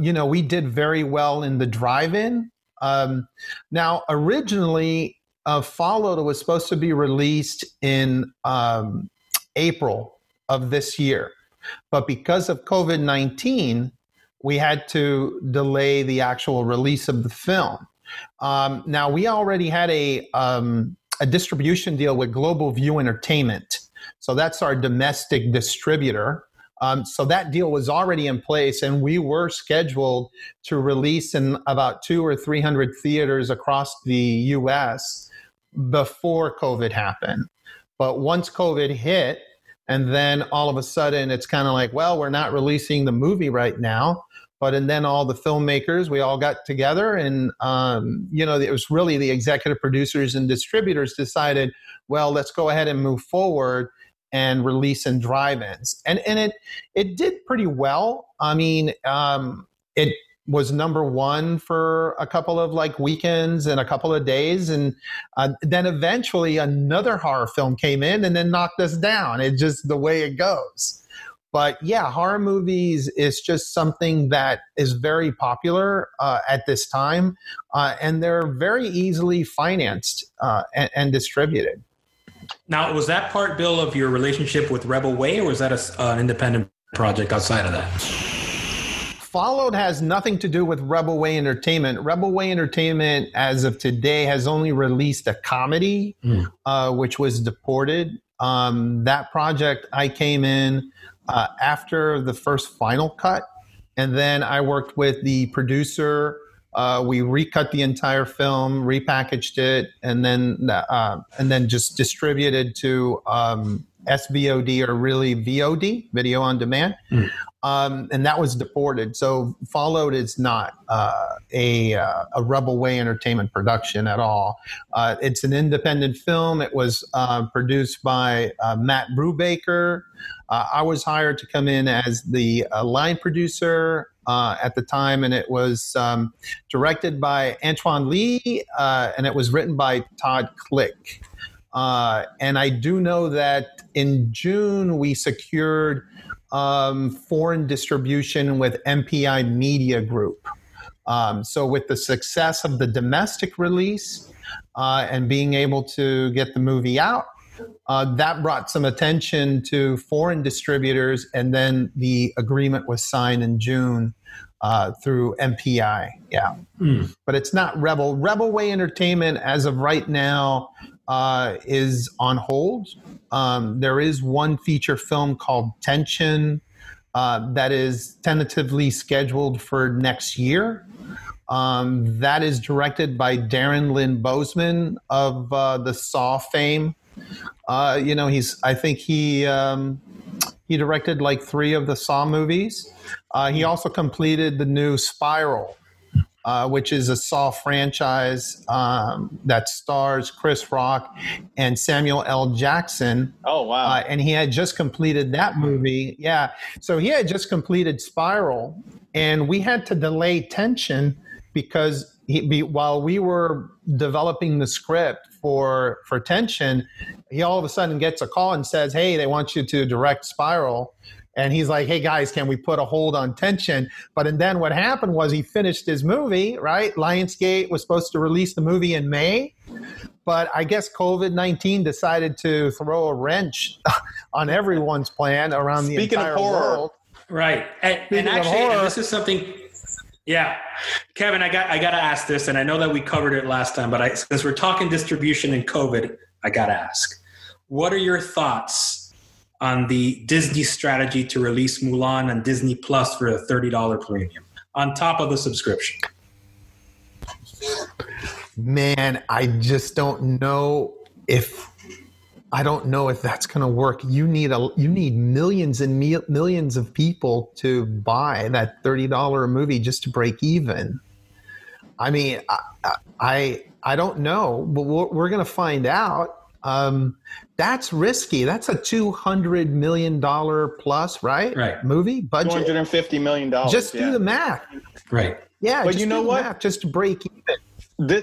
You know, we did very well in the drive-in. Now, originally, Followed was supposed to be released in April of this year. But because of COVID-19, we had to delay the actual release of the film. Now, we already had a distribution deal with Global View Entertainment. So that's our domestic distributor. So that deal was already in place, and we were scheduled to release in about 200 or 300 theaters across the U.S. before COVID happened. But once COVID hit, and then all of a sudden, it's kind of like, well, we're not releasing the movie right now. But and then all the filmmakers, we all got together and, you know, it was really the executive producers and distributors decided, well, let's go ahead and move forward and release in drive-ins. And it did pretty well. I mean, it was number one for a couple of like weekends and a couple of days. And then eventually another horror film came in and then knocked us down. It's just the way it goes. But yeah, horror movies is just something that is very popular at this time. And they're very easily financed and distributed. Now, was that part, Bill, of your relationship with Rebel Way, or was that an independent project outside of that? Followed has nothing to do with Rebel Way Entertainment. Rebel Way Entertainment, as of today, has only released a comedy, which was Deported. That project, I came in after the first final cut, and then I worked with the producer. We recut the entire film, repackaged it, and then just distributed to SVOD, or really VOD, video on demand. And that was Deported. So Followed is not a Rebel Way Entertainment production at all. It's an independent film. It was produced by Matt Brubaker. I was hired to come in as the line producer at the time, and it was directed by Antoine Lee, and it was written by Todd Click. And I do know that in June we secured foreign distribution with MPI Media Group. So with the success of the domestic release and being able to get the movie out, that brought some attention to foreign distributors, and then the agreement was signed in June through MPI. Yeah. But it's not Rebel. Rebel Way Entertainment, as of right now, is on hold. There is one feature film called Tension that is tentatively scheduled for next year. That is directed by Darren Lynn Bozeman of the Saw fame. You know, I think he directed like 3 of the Saw movies. He also completed the new Spiral, which is a Saw franchise that stars Chris Rock and Samuel L. Jackson. Oh, wow. And he had just completed that movie. Yeah. So he had just completed Spiral, and we had to delay Tension because while we were developing the script for Tension, he all of a sudden gets a call and says, hey, they want you to direct Spiral. And he's like, hey, guys, can we put a hold on Tension? But and then what happened was he finished his movie, right? Lionsgate was supposed to release the movie in May. But I guess COVID-19 decided to throw a wrench on everyone's plan around the entire world. Right. And actually, and this is something... Yeah. Kevin, I got to ask this, and I know that we covered it last time, but since we're talking distribution and COVID, I got to ask, what are your thoughts on the Disney strategy to release Mulan on Disney Plus for a $30 premium on top of the subscription? Man, I just don't know if that's going to work. You need millions and millions of people to buy that $30 movie just to break even. I mean, I don't know, but we're going to find out. That's risky. That's a $200 million plus, right? Movie budget. $250 million. Just do the math. Right. Yeah. But you know what? Math just to break even.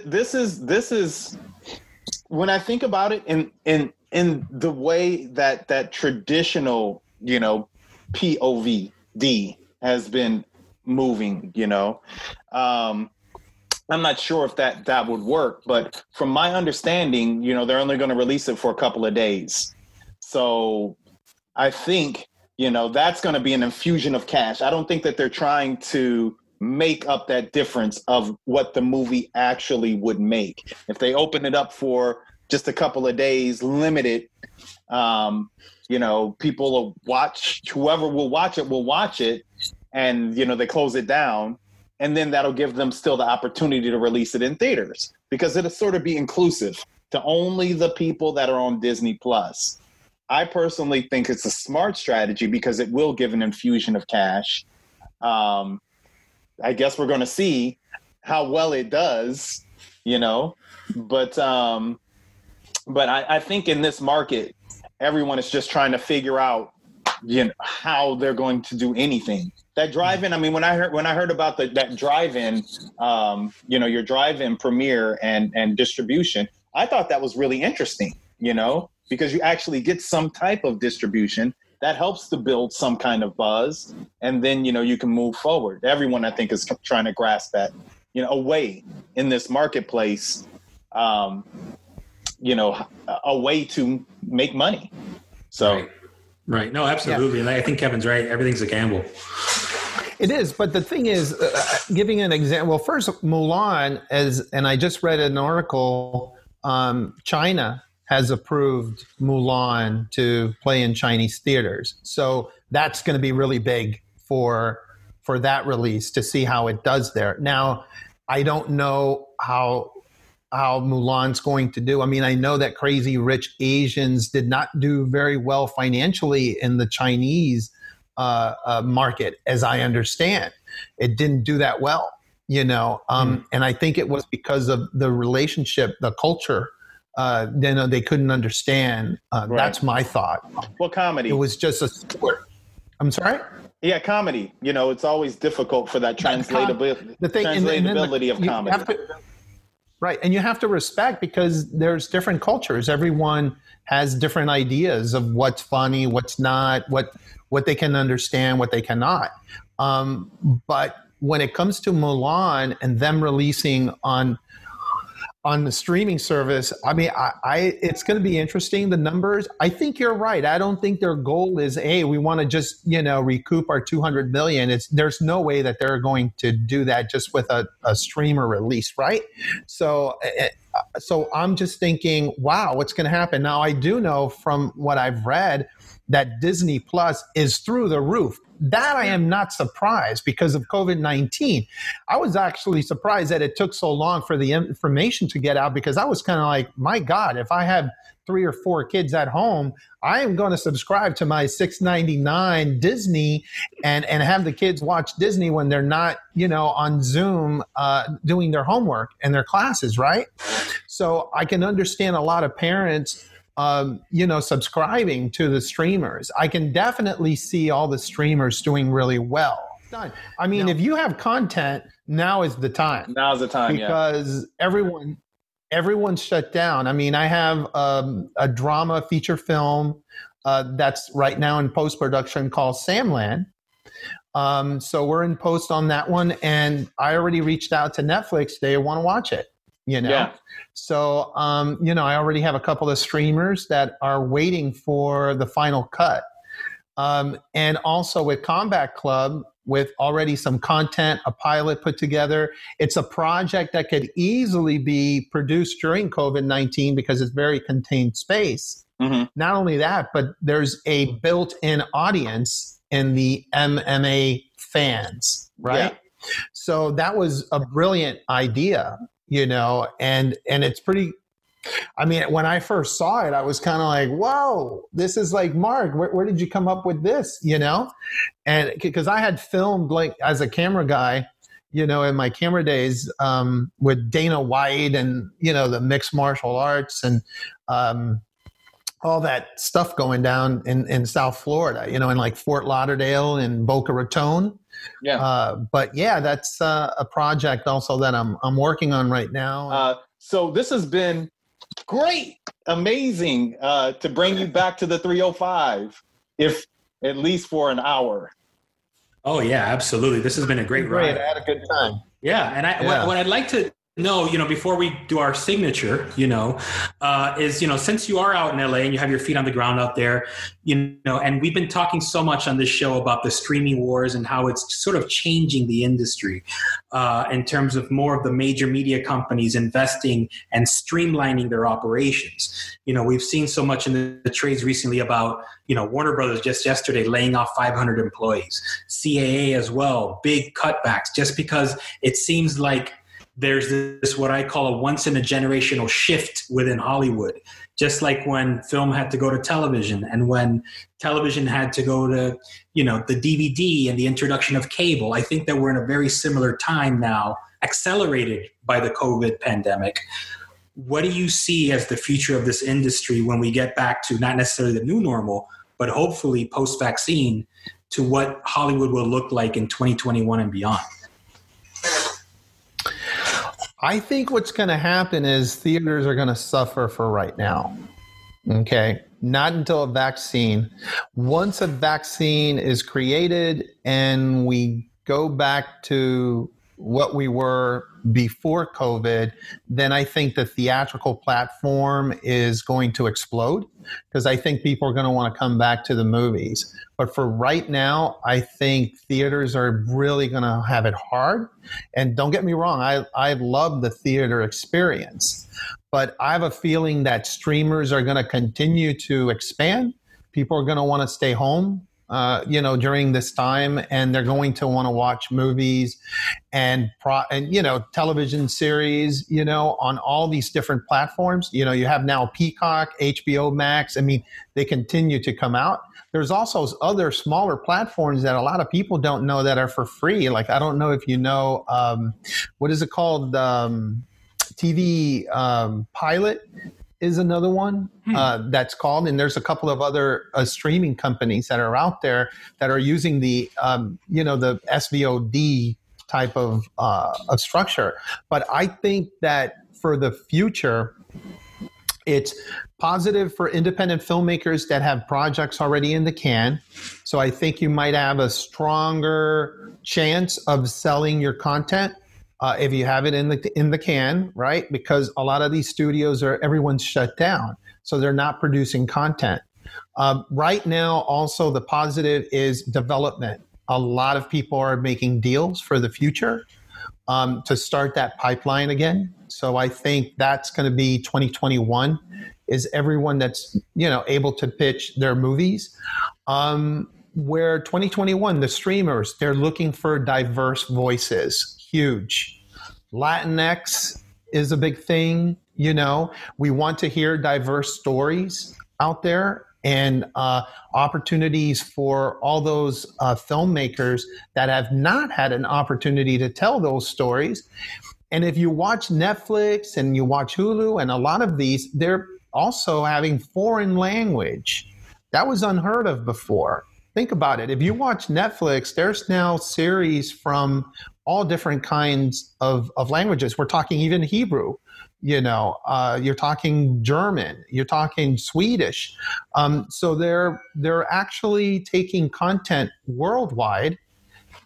This is when I think about it in the way that traditional, you know, POVD has been moving, you know, I'm not sure if that would work, but from my understanding, you know, they're only going to release it for a couple of days. So I think, you know, that's going to be an infusion of cash. I don't think that they're trying to make up that difference of what the movie actually would make. If they open it up for just a couple of days, limited, you know, people will watch, whoever will watch it, and, you know, they close it down, and then that'll give them still the opportunity to release it in theaters, because it'll sort of be inclusive to only the people that are on Disney Plus. I personally think it's a smart strategy because it will give an infusion of cash. I guess we're going to see how well it does, you know, but I think in this market, everyone is just trying to figure out, you know, how they're going to do anything. That drive-in, I mean, when I heard about that drive-in, you know, your drive-in premiere and distribution, I thought that was really interesting, you know, because you actually get some type of distribution that helps to build some kind of buzz. And then, you know, you can move forward. Everyone, I think, is trying to grasp that, you know, away in this marketplace, you know, a way to make money. So, right. No, absolutely. Yeah. And I think Kevin's right. Everything's a gamble. It is. But the thing is, giving an example, well, first, Mulan, and I just read an article, China has approved Mulan to play in Chinese theaters. So that's going to be really big for that release to see how it does there. Now, I don't know how Mulan's going to do. I mean, I know that Crazy Rich Asians did not do very well financially in the Chinese market, as I understand. It didn't do that well, you know. And I think it was because of the relationship, the culture. You know, they couldn't understand. Right. That's my thought. Well, comedy. It was just a sport. I'm sorry? Yeah, comedy. You know, it's always difficult for that translatability of comedy. Right. And you have to respect, because there's different cultures. Everyone has different ideas of what's funny, what's not, what they can understand, what they cannot. But when it comes to Mulan and them releasing on the streaming service, I mean, it's going to be interesting, the numbers. I think you're right. I don't think their goal is, hey, we want to just, you know, recoup our $200 million. There's no way that they're going to do that just with a streamer release, right? So I'm just thinking, wow, what's going to happen? Now, I do know from what I've read that Disney Plus is through the roof. That I am not surprised, because of COVID-19. I was actually surprised that it took so long for the information to get out, because I was kind of like, my God, if I have three or four kids at home, I am going to subscribe to my $6.99 Disney and have the kids watch Disney when they're not, you know, on Zoom doing their homework and their classes, right? So I can understand a lot of parents, you know, subscribing to the streamers. I can definitely see all the streamers doing really well. I mean, if you have content, now is the time. Now's the time, because everyone's shut down. I mean, I have a drama feature film that's right now in post-production called Samland. So we're in post on that one, and I already reached out to Netflix. They want to watch it, you know? Yeah. So, you know, I already have a couple of streamers that are waiting for the final cut. And also with Combat Club, with already some content, a pilot put together. It's a project that could easily be produced during COVID-19 because it's very contained space. Mm-hmm. Not only that, but there's a built-in audience in the MMA fans, right? Yeah. So that was a brilliant idea, you know, and it's pretty... I mean, when I first saw it, I was kind of like, whoa, this is like, Mark, where did you come up with this, you know? And because I had filmed like as a camera guy, you know, in my camera days with Dana White and, you know, the mixed martial arts and all that stuff going down in South Florida, you know, in like Fort Lauderdale and Boca Raton. Yeah. But yeah, that's a project also that I'm working on right now. So this has been... great, amazing to bring you back to the 305, if at least for an hour. Oh yeah, absolutely. This has been a great ride. I had a good time. Yeah, and what I'd like to know, you know, before we do our signature, you know, is, you know, since you are out in LA and you have your feet on the ground out there, you know, and we've been talking so much on this show about the streaming wars and how it's sort of changing the industry in terms of more of the major media companies investing and streamlining their operations. You know, we've seen so much in the trades recently about, you know, Warner Brothers just yesterday laying off 500 employees, CAA as well, big cutbacks, just because it seems like there's this, what I call a once in a generational shift within Hollywood, just like when film had to go to television and when television had to go to, you know, the DVD and the introduction of cable. I think that we're in a very similar time now, accelerated by the COVID pandemic. What do you see as the future of this industry when we get back to not necessarily the new normal, but hopefully post-vaccine, to what Hollywood will look like in 2021 and beyond? I think what's going to happen is theaters are going to suffer for right now. Okay. Not until a vaccine. Once a vaccine is created and we go back to what we were before COVID, then I think the theatrical platform is going to explode because I think people are going to want to come back to the movies. But for right now, I think theaters are really going to have it hard. And don't get me wrong, I love the theater experience, but I have a feeling that streamers are going to continue to expand. People are going to want to stay home, you know, during this time, and they're going to want to watch movies and you know, television series, you know, on all these different platforms. You know, you have now Peacock, HBO Max. I mean, they continue to come out. There's also other smaller platforms that a lot of people don't know that are for free. Like, I don't know if you know, what is it called? TV Pilot is another one that's called, and there's a couple of other streaming companies that are out there that are using the, you know, the SVOD type of structure. But I think that for the future, it's positive for independent filmmakers that have projects already in the can. So I think you might have a stronger chance of selling your content if you have it in the can, right? Because a lot of these studios everyone's shut down, so they're not producing content. Right now, also the positive is development. A lot of people are making deals for the future to start that pipeline again. So I think that's going to be 2021, is everyone that's, you know, able to pitch their movies. Where 2021, the streamers, they're looking for diverse voices. Huge. Latinx is a big thing, You know, we want to hear diverse stories out there and opportunities for all those filmmakers that have not had an opportunity to tell those stories. And if you watch Netflix and you watch Hulu and a lot of these, they're also having foreign language. That was unheard of before. Think about it. If you watch Netflix, there's now series from all different kinds of languages. We're talking even Hebrew, you know, you're talking German, you're talking Swedish. So they're actually taking content worldwide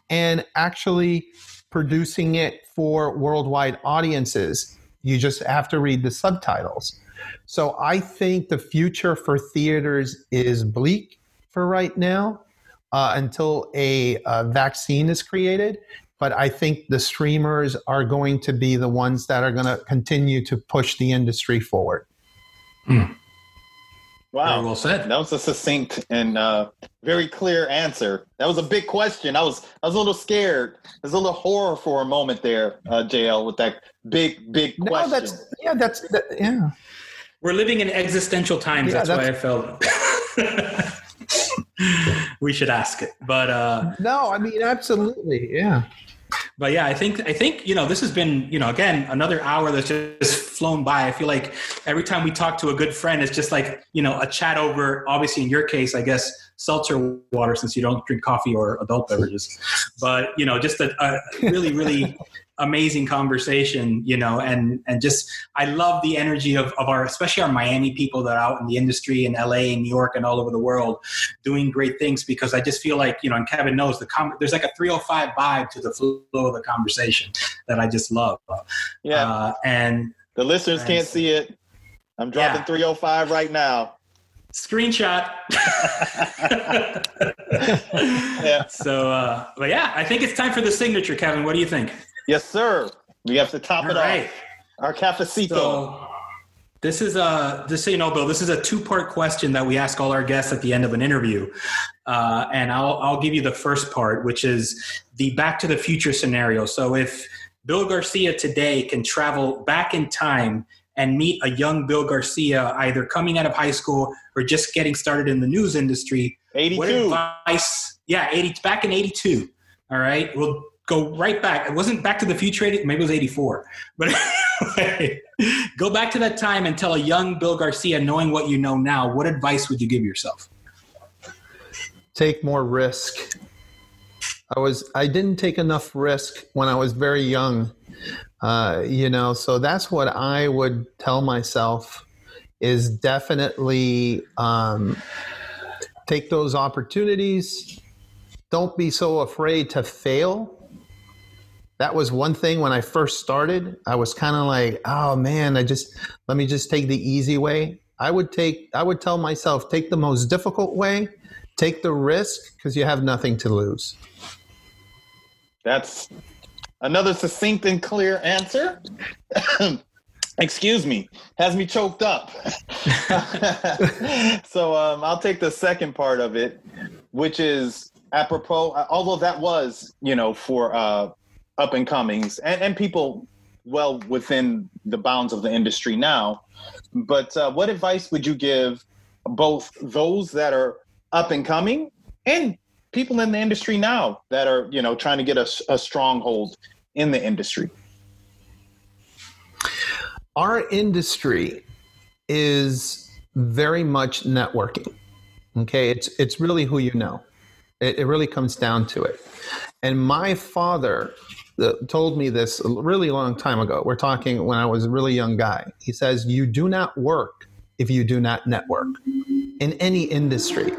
and actually producing it for worldwide audiences. You just have to read the subtitles. So I think the future for theaters is bleak for right now until a vaccine is created. But I think the streamers are going to be the ones that are going to continue to push the industry forward. Mm. Wow. Very well said. That was a succinct and very clear answer. That was a big question. I was a little scared. There's a little horror for a moment there, JL, with that big question. No, that's. We're living in existential times. Yeah, that's why I felt we should ask it. But no, I mean, absolutely. Yeah. But yeah, I think, you know, this has been, you know, again, another hour that's just flown by. I feel like every time we talk to a good friend, it's just like, you know, a chat over, obviously in your case, I guess, seltzer water, since you don't drink coffee or adult beverages, but, you know, just a really, really amazing conversation, you know, and just, I love the energy of our, especially our Miami people that are out in the industry in LA and New York and all over the world doing great things, because I just feel like, you know, and Kevin knows there's like a 305 vibe to the flow of the conversation that I just love. Yeah. And the listeners can't see it. I'm dropping 305 right now. Screenshot. Yeah. So, but yeah, I think it's time for the signature, Kevin. What do you think? Yes, sir. We have to top it off. Our cafecito. So, this is just so you know, Bill, this is a two-part question that we ask all our guests at the end of an interview. And I'll give you the first part, which is the Back to the Future scenario. So if Bill Garcia today can travel back in time and meet a young Bill Garcia, either coming out of high school or just getting started in the news industry. 82. What advice? Yeah, 80, back in 82. All right. We'll go right back. It wasn't Back to the Future. Maybe it was 84. But anyway, go back to that time and tell a young Bill Garcia, knowing what you know now, what advice would you give yourself? Take more risk. I didn't take enough risk when I was very young. You know, so that's what I would tell myself is definitely take those opportunities. Don't be so afraid to fail. That was one thing when I first started. I was kind of like, oh man, let me just take the easy way. I would tell myself, take the most difficult way, take the risk, because you have nothing to lose. That's another succinct and clear answer. Excuse me. Has me choked up. So I'll take the second part of it, which is apropos, although that was, you know, for up and comings and people well within the bounds of the industry now. But what advice would you give both those that are up and coming and people in the industry now that are, you know, trying to get a stronghold in the industry? Our industry is very much networking. Okay. It's really who you know. It really comes down to it. And my father told me this a really long time ago. We're talking when I was a really young guy. He says, you do not work if you do not network in any industry,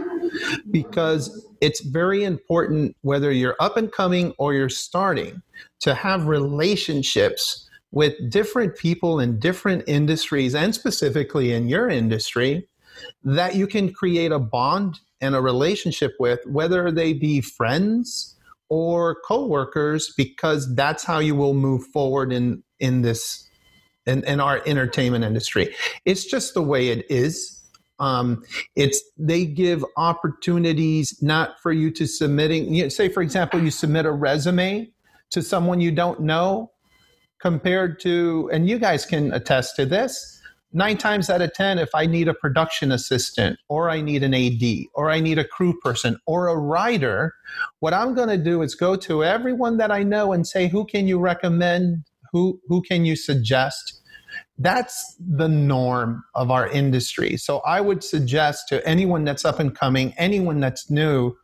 because it's very important, whether you're up and coming or you're starting, to have relationships with different people in different industries, and specifically in your industry, that you can create a bond and a relationship with, whether they be friends or coworkers, because that's how you will move forward in this, in our entertainment industry. It's just the way it is. They give opportunities not for you to submitting, you know, say for example, you submit a resume to someone you don't know, compared to, and you guys can attest to this, 9 times out of 10, if I need a production assistant or I need an AD or I need a crew person or a writer, what I'm going to do is go to everyone that I know and say, who can you recommend? Who can you suggest? That's the norm of our industry. So I would suggest to anyone that's up and coming, anyone that's new,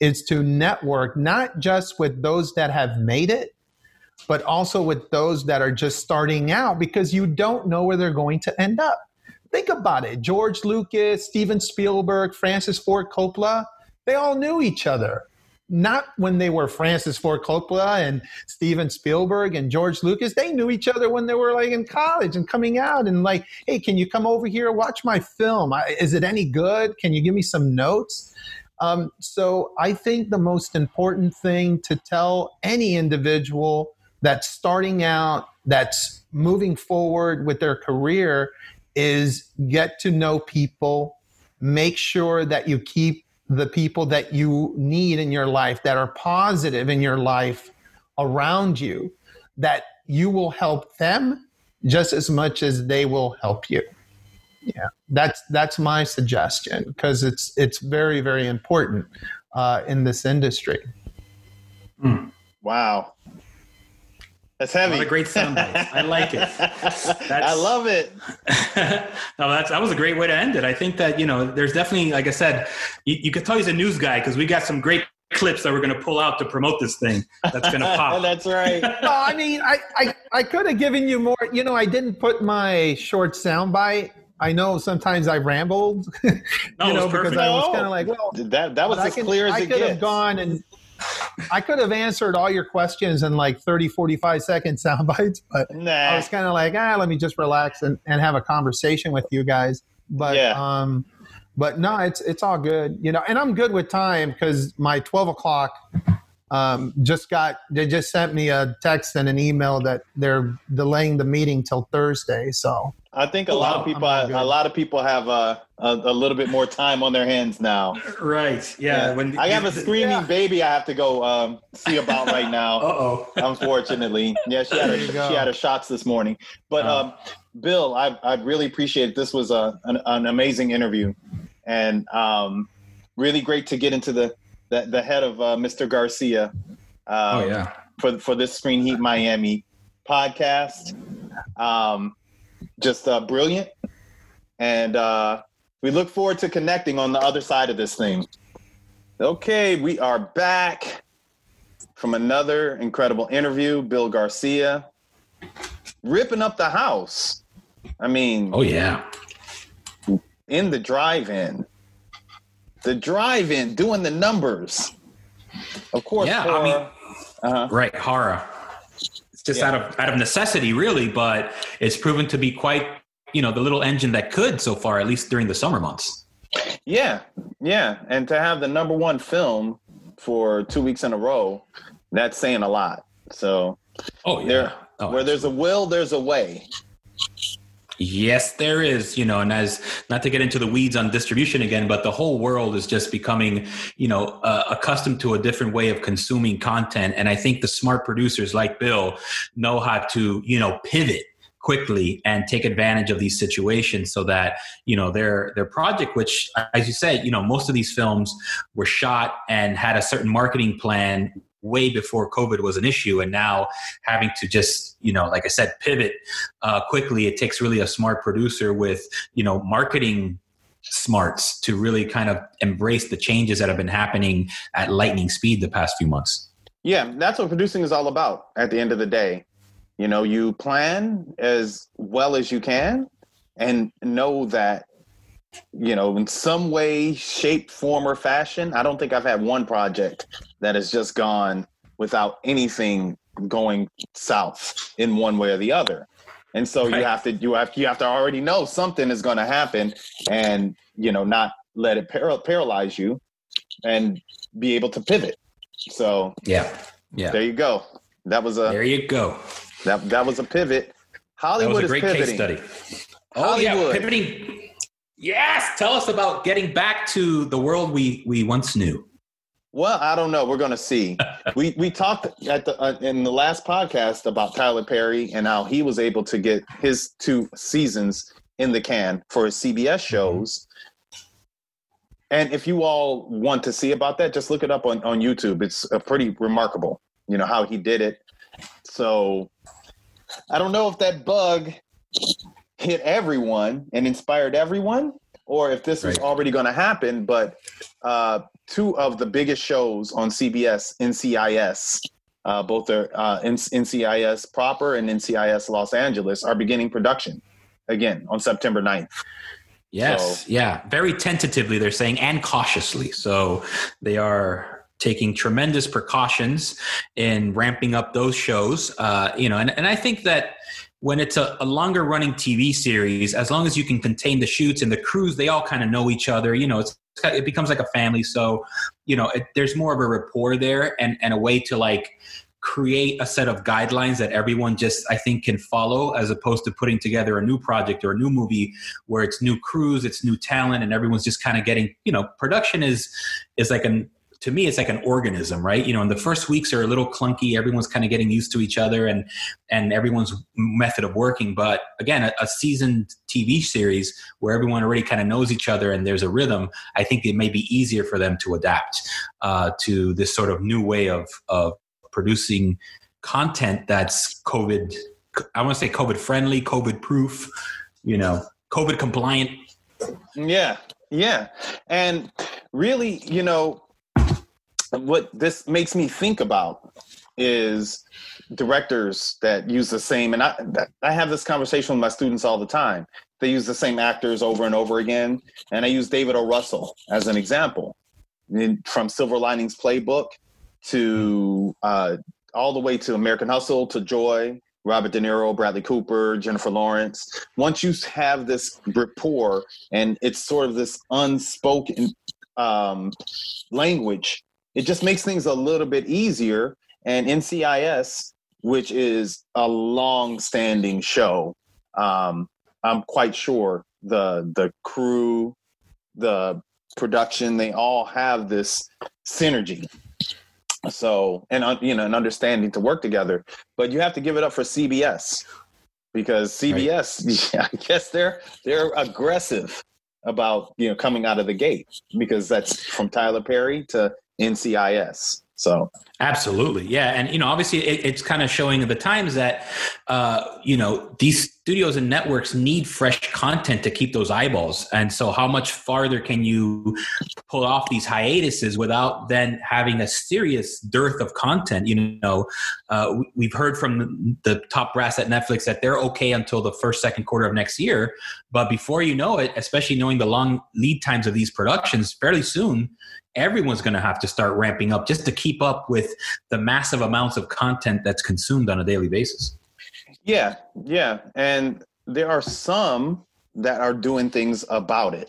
is to network not just with those that have made it, but also with those that are just starting out, because you don't know where they're going to end up. Think about it. George Lucas, Steven Spielberg, Francis Ford Coppola, they all knew each other. Not when they were Francis Ford Coppola and Steven Spielberg and George Lucas. They knew each other when they were like in college and coming out and like, hey, can you come over here, watch my film? Is it any good? Can you give me some notes? So I think the most important thing to tell any individual that's starting out, that's moving forward with their career, is get to know people. Make sure that you keep the people that you need in your life, that are positive in your life around you, that you will help them just as much as they will help you. Yeah, that's my suggestion, because it's very, very important in this industry. Mm. Wow. That's heavy. What a great soundbite. I like it. I love it. No, that was a great way to end it. I think that, you know, there's definitely, like I said, you could tell he's a news guy, because we got some great clips that we're going to pull out to promote this thing that's going to pop. That's right. No, I mean, I could have given you more. You know, I didn't put my short soundbite. I know sometimes I rambled, no, because I was kind of like, well, that was as clear as it gets. I could have gone and I could have answered all your questions in like 30, 45-second sound bites, but I was kind of like, let me just relax and have a conversation with you guys. But yeah. But no, it's all good, you know. And I'm good with time, because my 12 o'clock they just sent me a text and an email that they're delaying the meeting till Thursday. So I think a lot of people have a little bit more time on their hands now. Right. Yeah. When I have a screaming baby I have to go see about right now. Uh-oh. Unfortunately. Yeah, she had her shots this morning. But Bill, I really appreciate it. This was an amazing interview, and really great to get into the head of Mr. Garcia for this Screen Heat Miami podcast. Just brilliant. And we look forward to connecting on the other side of this thing. Okay, we are back from another incredible interview. Bill Garcia ripping up the house. I mean, in the drive-in. The drive-in doing the numbers. Of course. Yeah, horror. I mean, right, horror. Just out of necessity, really, but it's proven to be quite, you know, the little engine that could so far, at least during the summer months. Yeah, yeah. And to have the number one film for 2 weeks in a row, that's saying a lot. So where there's a will, there's a way. Yes, there is, you know, and as not to get into the weeds on distribution again, but the whole world is just becoming, you know, accustomed to a different way of consuming content. And I think the smart producers like Bill know how to, you know, pivot quickly and take advantage of these situations, so that, you know, their project, which, as you said, you know, most of these films were shot and had a certain marketing plan way before COVID was an issue. And now having to just, you know, like I said, pivot quickly, it takes really a smart producer with, you know, marketing smarts to really kind of embrace the changes that have been happening at lightning speed the past few months. Yeah, that's what producing is all about at the end of the day. You know, you plan as well as you can and know that, you know, in some way, shape, form, or fashion, I don't think I've had one project that has just gone without anything going south in one way or the other. And so you have to already know something is going to happen, and, you know, not let it paralyze you and be able to pivot. So yeah, there you go. That was a pivot. Hollywood is pivoting. That was a great case study. Oh yeah, pivoting. Yes, tell us about getting back to the world we once knew. Well, I don't know. We're going to see. We talked at the in the last podcast about Tyler Perry and how he was able to get his 2 seasons in the can for his CBS shows. And if you all want to see about that, just look it up on YouTube. It's a pretty remarkable, you know, how he did it. So I don't know if that bug hit everyone and inspired everyone, or if this was already going to happen, but 2 of the biggest shows on CBS, NCIS, both are NCIS proper and NCIS Los Angeles, are beginning production again on September 9th. Yes, so, yeah. Very tentatively, they're saying, and cautiously. So they are taking tremendous precautions in ramping up those shows. You know, and I think that when it's a longer running TV series, as long as you can contain the shoots and the crews, they all kind of know each other, you know, it becomes like a family. So, you know, there's more of a rapport there and a way to like create a set of guidelines that everyone just, I think, can follow, as opposed to putting together a new project or a new movie where it's new crews, it's new talent, and everyone's just kind of getting, you know, production is like an, to me, it's like an organism, right? You know, and the first weeks are a little clunky. Everyone's kind of getting used to each other and everyone's method of working. But again, a seasoned TV series where everyone already kind of knows each other and there's a rhythm, I think it may be easier for them to adapt to this sort of new way of producing content that's COVID, I want to say COVID friendly, COVID proof, you know, COVID compliant. Yeah. Yeah. And really, you know, what this makes me think about is directors that use the same, and I have this conversation with my students all the time. They use the same actors over and over again. And I use David O. Russell as an example, from Silver Linings Playbook to all the way to American Hustle, to Joy, Robert De Niro, Bradley Cooper, Jennifer Lawrence. Once you have this rapport and it's sort of this unspoken language, it just makes things a little bit easier. And NCIS, which is a long-standing show, I'm quite sure the crew, the production, they all have this synergy. So, and you know, an understanding to work together. But you have to give it up for CBS, because CBS, right. I guess they're aggressive about, you know, coming out of the gate, because that's from Tyler Perry to NCIS. So absolutely. Yeah. And, you know, obviously it's kind of showing at the times that, you know, these studios and networks need fresh content to keep those eyeballs. And so how much farther can you pull off these hiatuses without then having a serious dearth of content? You know, we've heard from the top brass at Netflix that they're okay until the second quarter of next year. But before you know it, especially knowing the long lead times of these productions, fairly soon, everyone's going to have to start ramping up just to keep up with the massive amounts of content that's consumed on a daily basis. Yeah. Yeah. And there are some that are doing things about it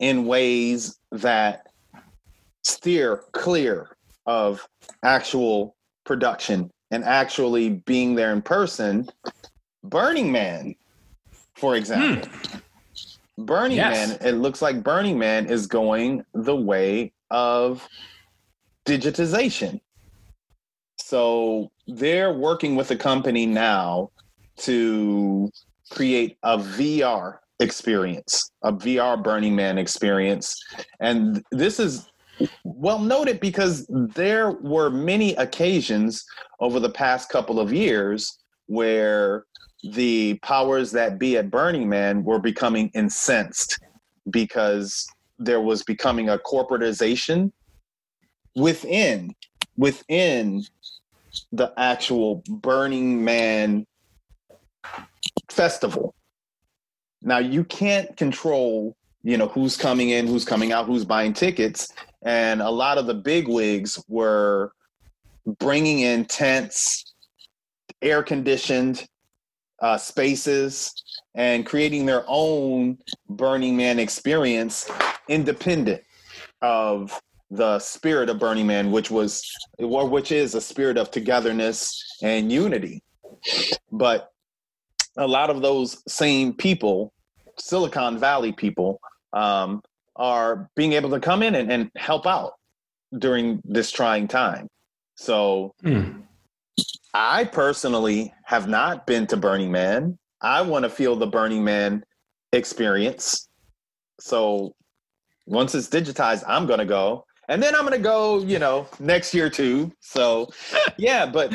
in ways that steer clear of actual production and actually being there in person. Burning Man, for example, Burning Man, it looks like Burning Man is going the way of digitization. So they're working with a company now to create a VR experience, a VR Burning Man experience. And this is well noted because there were many occasions over the past couple of years where the powers that be at Burning Man were becoming incensed because there was becoming a corporatization within the actual Burning Man festival. Now you can't control, you know, who's coming in, who's coming out, who's buying tickets. And a lot of the bigwigs were bringing in tents, air conditioned spaces, and creating their own Burning Man experience independent of the spirit of Burning Man, which is a spirit of togetherness and unity. But a lot of those same people, Silicon Valley people, are being able to come in and help out, during this trying time. So I personally have not been to Burning Man. I want to feel the Burning Man experience. So once it's digitized, I'm going to go. And then I'm going to go, you know, next year too. So yeah, but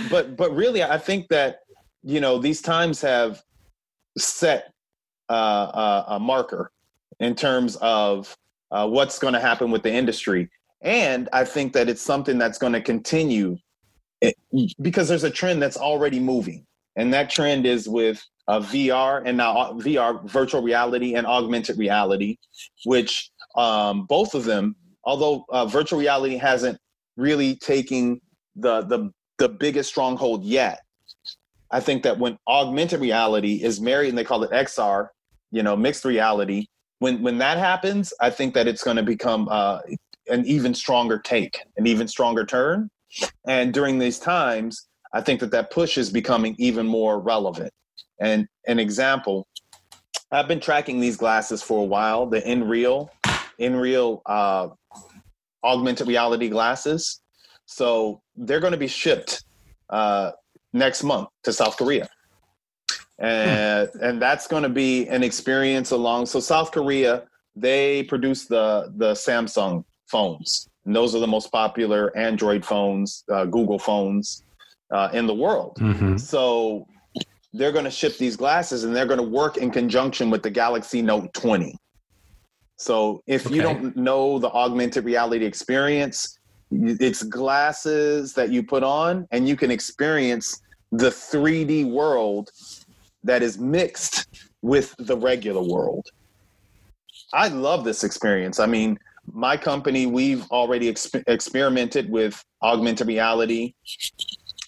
really, I think that, you know, these times have set a marker in terms of what's going to happen with the industry. And I think that it's something that's going to continue because there's a trend that's already moving. And that trend is with VR and now VR, virtual reality and augmented reality, which both of them, although virtual reality hasn't really taken the biggest stronghold yet. I think that when augmented reality is married, and they call it XR, you know, mixed reality, when that happens, I think that it's going to become an even stronger take, an even stronger turn. And during these times, I think that that push is becoming even more relevant. And an example, I've been tracking these glasses for a while, the InReal augmented reality glasses. So they're going to be shipped next month to South Korea. And that's going to be an experience along. So South Korea, they produce the Samsung phones. And those are the most popular Android phones, Google phones in the world. Mm-hmm. So they're going to ship these glasses and they're going to work in conjunction with the Galaxy Note 20. So if you don't know the augmented reality experience, it's glasses that you put on and you can experience the 3D world that is mixed with the regular world. I love this experience. I mean, my company, we've already experimented with augmented reality.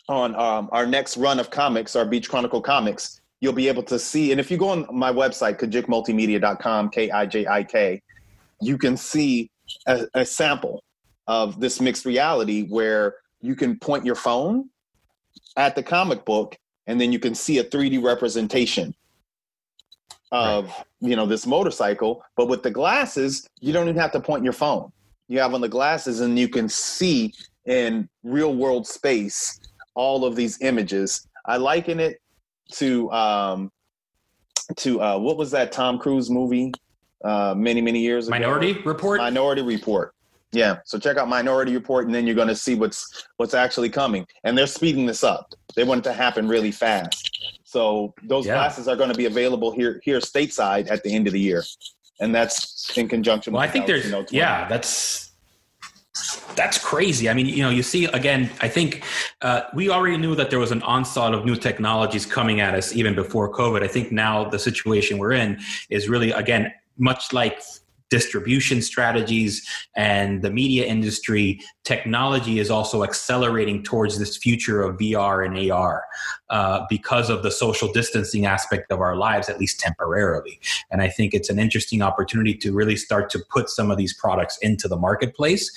On our next run of comics, our Beach Chronicle comics, you'll be able to see. And if you go on my website, kijikmultimedia.com, Kijik, you can see a sample of this mixed reality where you can point your phone at the comic book and then you can see a 3D representation of, you know, this motorcycle. But with the glasses, you don't even have to point your phone. You have on the glasses and you can see in real world space all of these images. I liken it to what was that Tom Cruise movie many years ago? Minority Report. Yeah. So check out Minority Report, and then you're going to see what's actually coming. And they're speeding this up. They want it to happen really fast. So those glasses are going to be available here stateside at the end of the year, and that's in conjunction. Well, with I think there's That's crazy. I mean, you know, you see, again, I think we already knew that there was an onslaught of new technologies coming at us even before COVID. I think now the situation we're in is really, again, much like distribution strategies and the media industry, technology is also accelerating towards this future of VR and AR because of the social distancing aspect of our lives, at least temporarily. And I think it's an interesting opportunity to really start to put some of these products into the marketplace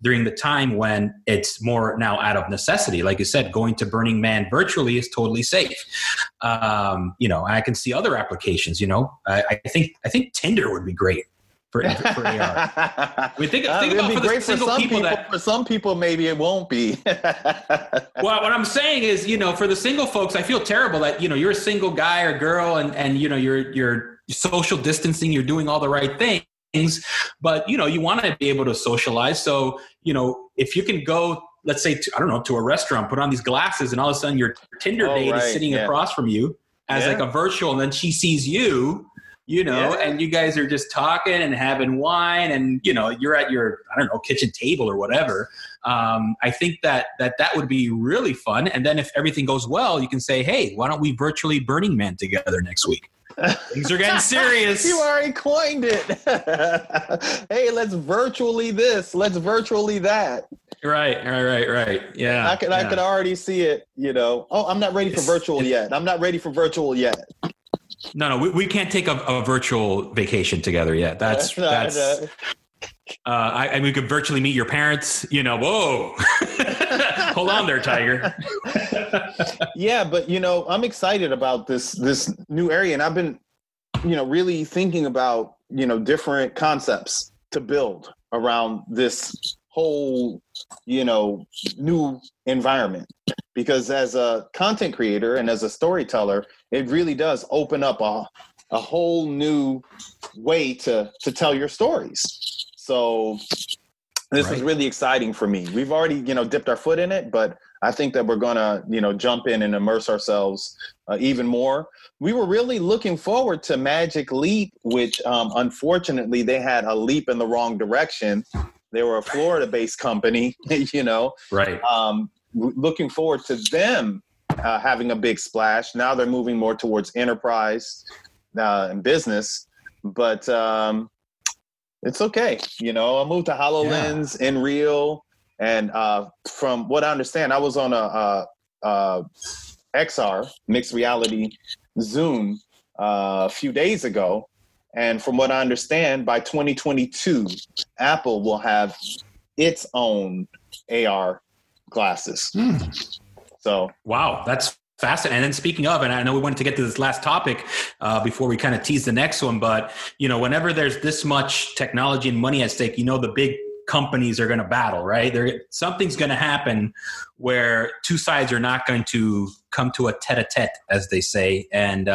during the time when it's more now out of necessity. Like you said, going to Burning Man virtually is totally safe. You know, I can see other applications, you know, I think Tinder would be great for AR. We think about for the single people that, for some people, maybe it won't be. Well, what I'm saying is, you know, for the single folks, I feel terrible that, you know, you're a single guy or girl and, you know, you're social distancing, you're doing all the right things, but, you know, you want to be able to socialize. So, you know, if you can go, let's say, to a restaurant, put on these glasses, and all of a sudden your Tinder date is sitting across from you as like a virtual, and then she sees you, you know, and you guys are just talking and having wine and, you know, you're at your, kitchen table or whatever. I think that would be really fun. And then if everything goes well, you can say, hey, why don't we virtually Burning Man together next week? Things are getting serious. You already coined it. Hey, let's virtually this. Let's virtually that. Right. Yeah. I could already see it, you know. Oh, I'm not ready for virtual yet. No, we can't take a virtual vacation together yet. That's I mean, we could virtually meet your parents, you know. Whoa. Hold on there, Tiger. Yeah, but, you know, I'm excited about this new area. And I've been, you know, really thinking about, you know, different concepts to build around this whole, you know, new environment. Because as a content creator and as a storyteller, it really does open up a whole new way to tell your stories. So this is really exciting for me. We've already, you know, dipped our foot in it, but I think that we're going to, you know, jump in and immerse ourselves even more. We were really looking forward to Magic Leap, which unfortunately they had a leap in the wrong direction. They were a Florida-based company, you know. Right. Looking forward to them having a big splash. Now they're moving more towards enterprise and business, but it's okay. You know, I moved to HoloLens, Inreal. And from what I understand, I was on a XR, mixed reality, Zoom a few days ago. And from what I understand, by 2022, Apple will have its own AR glasses. So, wow, that's fascinating. And then speaking of, and I know we wanted to get to this last topic before we kind of tease the next one, but, you know, whenever there's this much technology and money at stake, you know, the big companies are going to battle, right? Something's going to happen where two sides are not going to come to a tête-à-tête, as they say. And,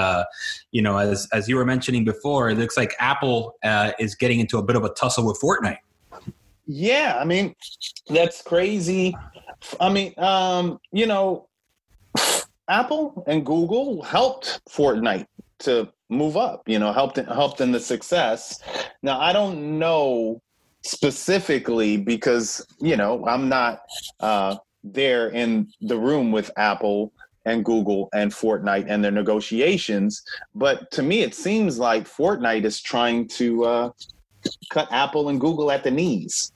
you know, as you were mentioning before, it looks like Apple is getting into a bit of a tussle with Fortnite. Yeah, I mean, that's crazy. I mean, you know, Apple and Google helped Fortnite to move up, you know, helped in the success. Now, I don't know specifically because, you know, I'm not there in the room with Apple and Google and Fortnite and their negotiations. But to me, it seems like Fortnite is trying to cut Apple and Google at the knees.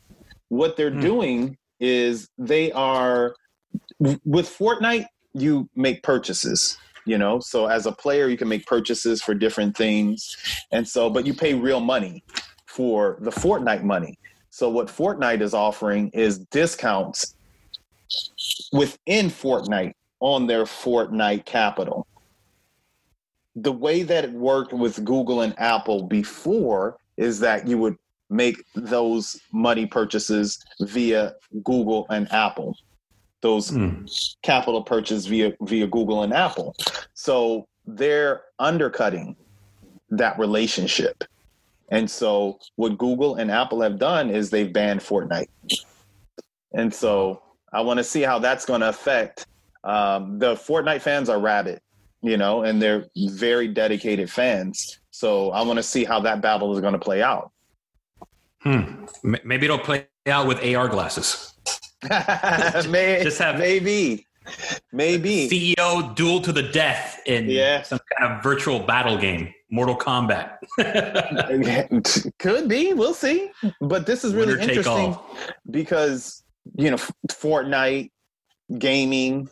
What they're doing is they are, with Fortnite, you make purchases, you know, so as a player, you can make purchases for different things. And so, but you pay real money for the Fortnite money. So what Fortnite is offering is discounts within Fortnite on their Fortnite capital. The way that it worked with Google and Apple before is that you would make those money purchases via Google and Apple, those capital purchase via Google and Apple. So they're undercutting that relationship. And so what Google and Apple have done is they've banned Fortnite. And so I want to see how that's going to affect. The Fortnite fans are rabid, you know, and they're very dedicated fans. So I want to see how that battle is going to play out. Maybe it'll play out with AR glasses. Maybe. CEO duel to the death in some kind of virtual battle game. Mortal Kombat. Could be. We'll see. But this is really interesting because, you know, Fortnite, gaming,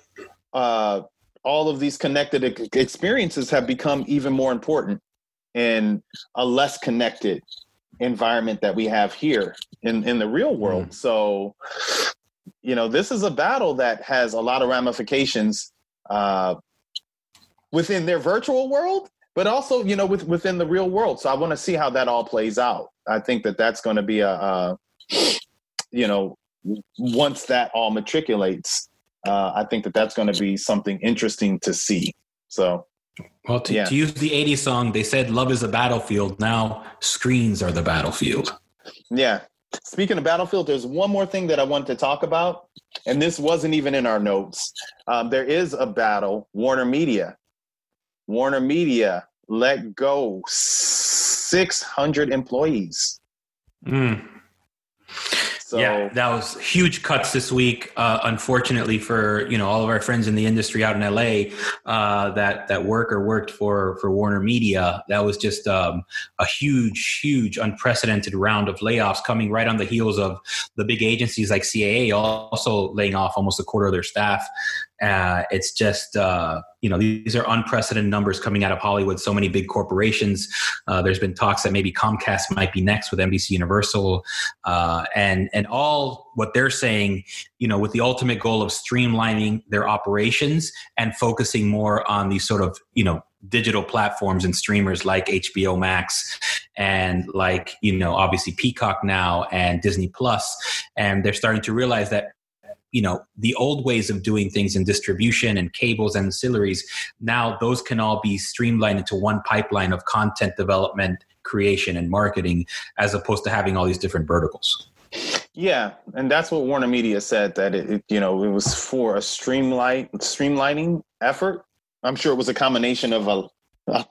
all of these connected experiences have become even more important in a less connected environment that we have here in the real world. So, you know, this is a battle that has a lot of ramifications within their virtual world, but also, you know, within the real world. So I want to see how that all plays out. I think that that's going to be you know, once that all matriculates, I think that that's going to be something interesting to see. So, well, to use the 80s song, they said love is a battlefield. Now screens are the battlefield. Yeah. Speaking of battlefield, there's one more thing that I want to talk about, and this wasn't even in our notes. There is a battle, Warner Media let go 600 employees. So, yeah, that was huge cuts this week. Unfortunately for, you know, all of our friends in the industry out in LA that work or worked for Warner Media, that was just a huge, huge, unprecedented round of layoffs coming right on the heels of the big agencies like CAA also laying off almost a quarter of their staff. It's just, you know, these are unprecedented numbers coming out of Hollywood. So many big corporations. There's been talks that maybe Comcast might be next with NBC Universal, and all what they're saying, you know, with the ultimate goal of streamlining their operations and focusing more on these sort of, you know, digital platforms and streamers like HBO Max and like, you know, obviously Peacock now and Disney Plus, and they're starting to realize that, you know, the old ways of doing things in distribution and cables and ancillaries, now those can all be streamlined into one pipeline of content development, creation, and marketing, as opposed to having all these different verticals. Yeah, and that's what Warner Media said, that it was for a streamlining effort. I'm sure it was a combination of a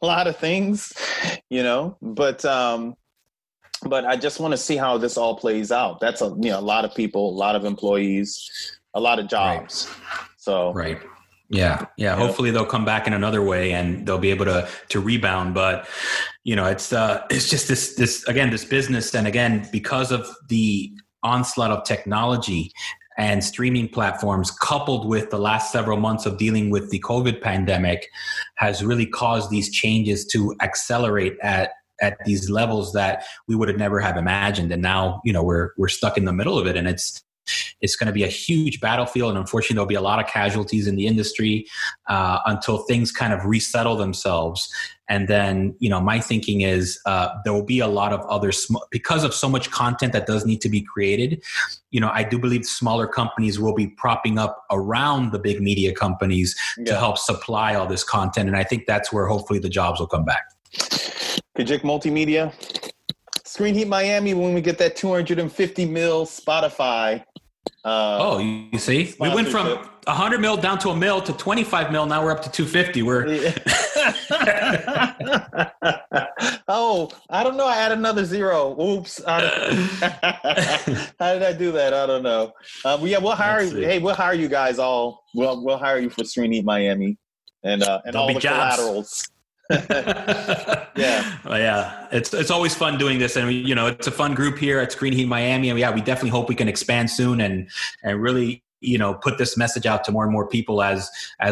lot of things, you know, but I just want to see how this all plays out. That's a lot of people, a lot of employees, a lot of jobs. Right. So right. Yeah. Yeah. Hopefully they'll come back in another way and they'll be able to rebound. But, you know, it's just this business. And again, because of the onslaught of technology and streaming platforms, coupled with the last several months of dealing with the COVID pandemic, has really caused these changes to accelerate at these levels that we would have never have imagined. And now, you know, we're stuck in the middle of it, and it's going to be a huge battlefield. And unfortunately, there'll be a lot of casualties in the industry until things kind of resettle themselves. And then, you know, my thinking is there will be a lot of other, because of so much content that does need to be created, you know, I do believe smaller companies will be propping up around the big media companies to help supply all this content. And I think that's where hopefully the jobs will come back. Kijik Multimedia, Screen Heat Miami, when we get that 250 mil Spotify. You see, we went from 100 mil down to a mil to 25 mil. Now we're up to 250. Oh, I don't know. I add another zero. Oops. How did I do that? I don't know. We'll hire you. Hey, we'll hire you guys all. We'll hire you for Screen Heat Miami and all the collaterals. Yeah. Well, yeah. It's always fun doing this. And, you know, it's a fun group here at Screen Heat Miami. And we definitely hope we can expand soon and really, you know, put this message out to more and more people as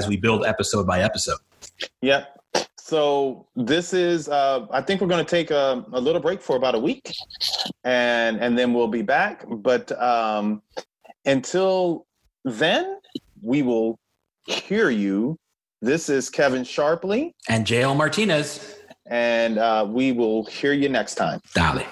we build episode by episode. Yeah. So this is, I think we're going to take a little break for about a week and then we'll be back. But until then, we will hear you. This is Kevin Sharpley. And JL Martinez. And we will hear you next time. Dale.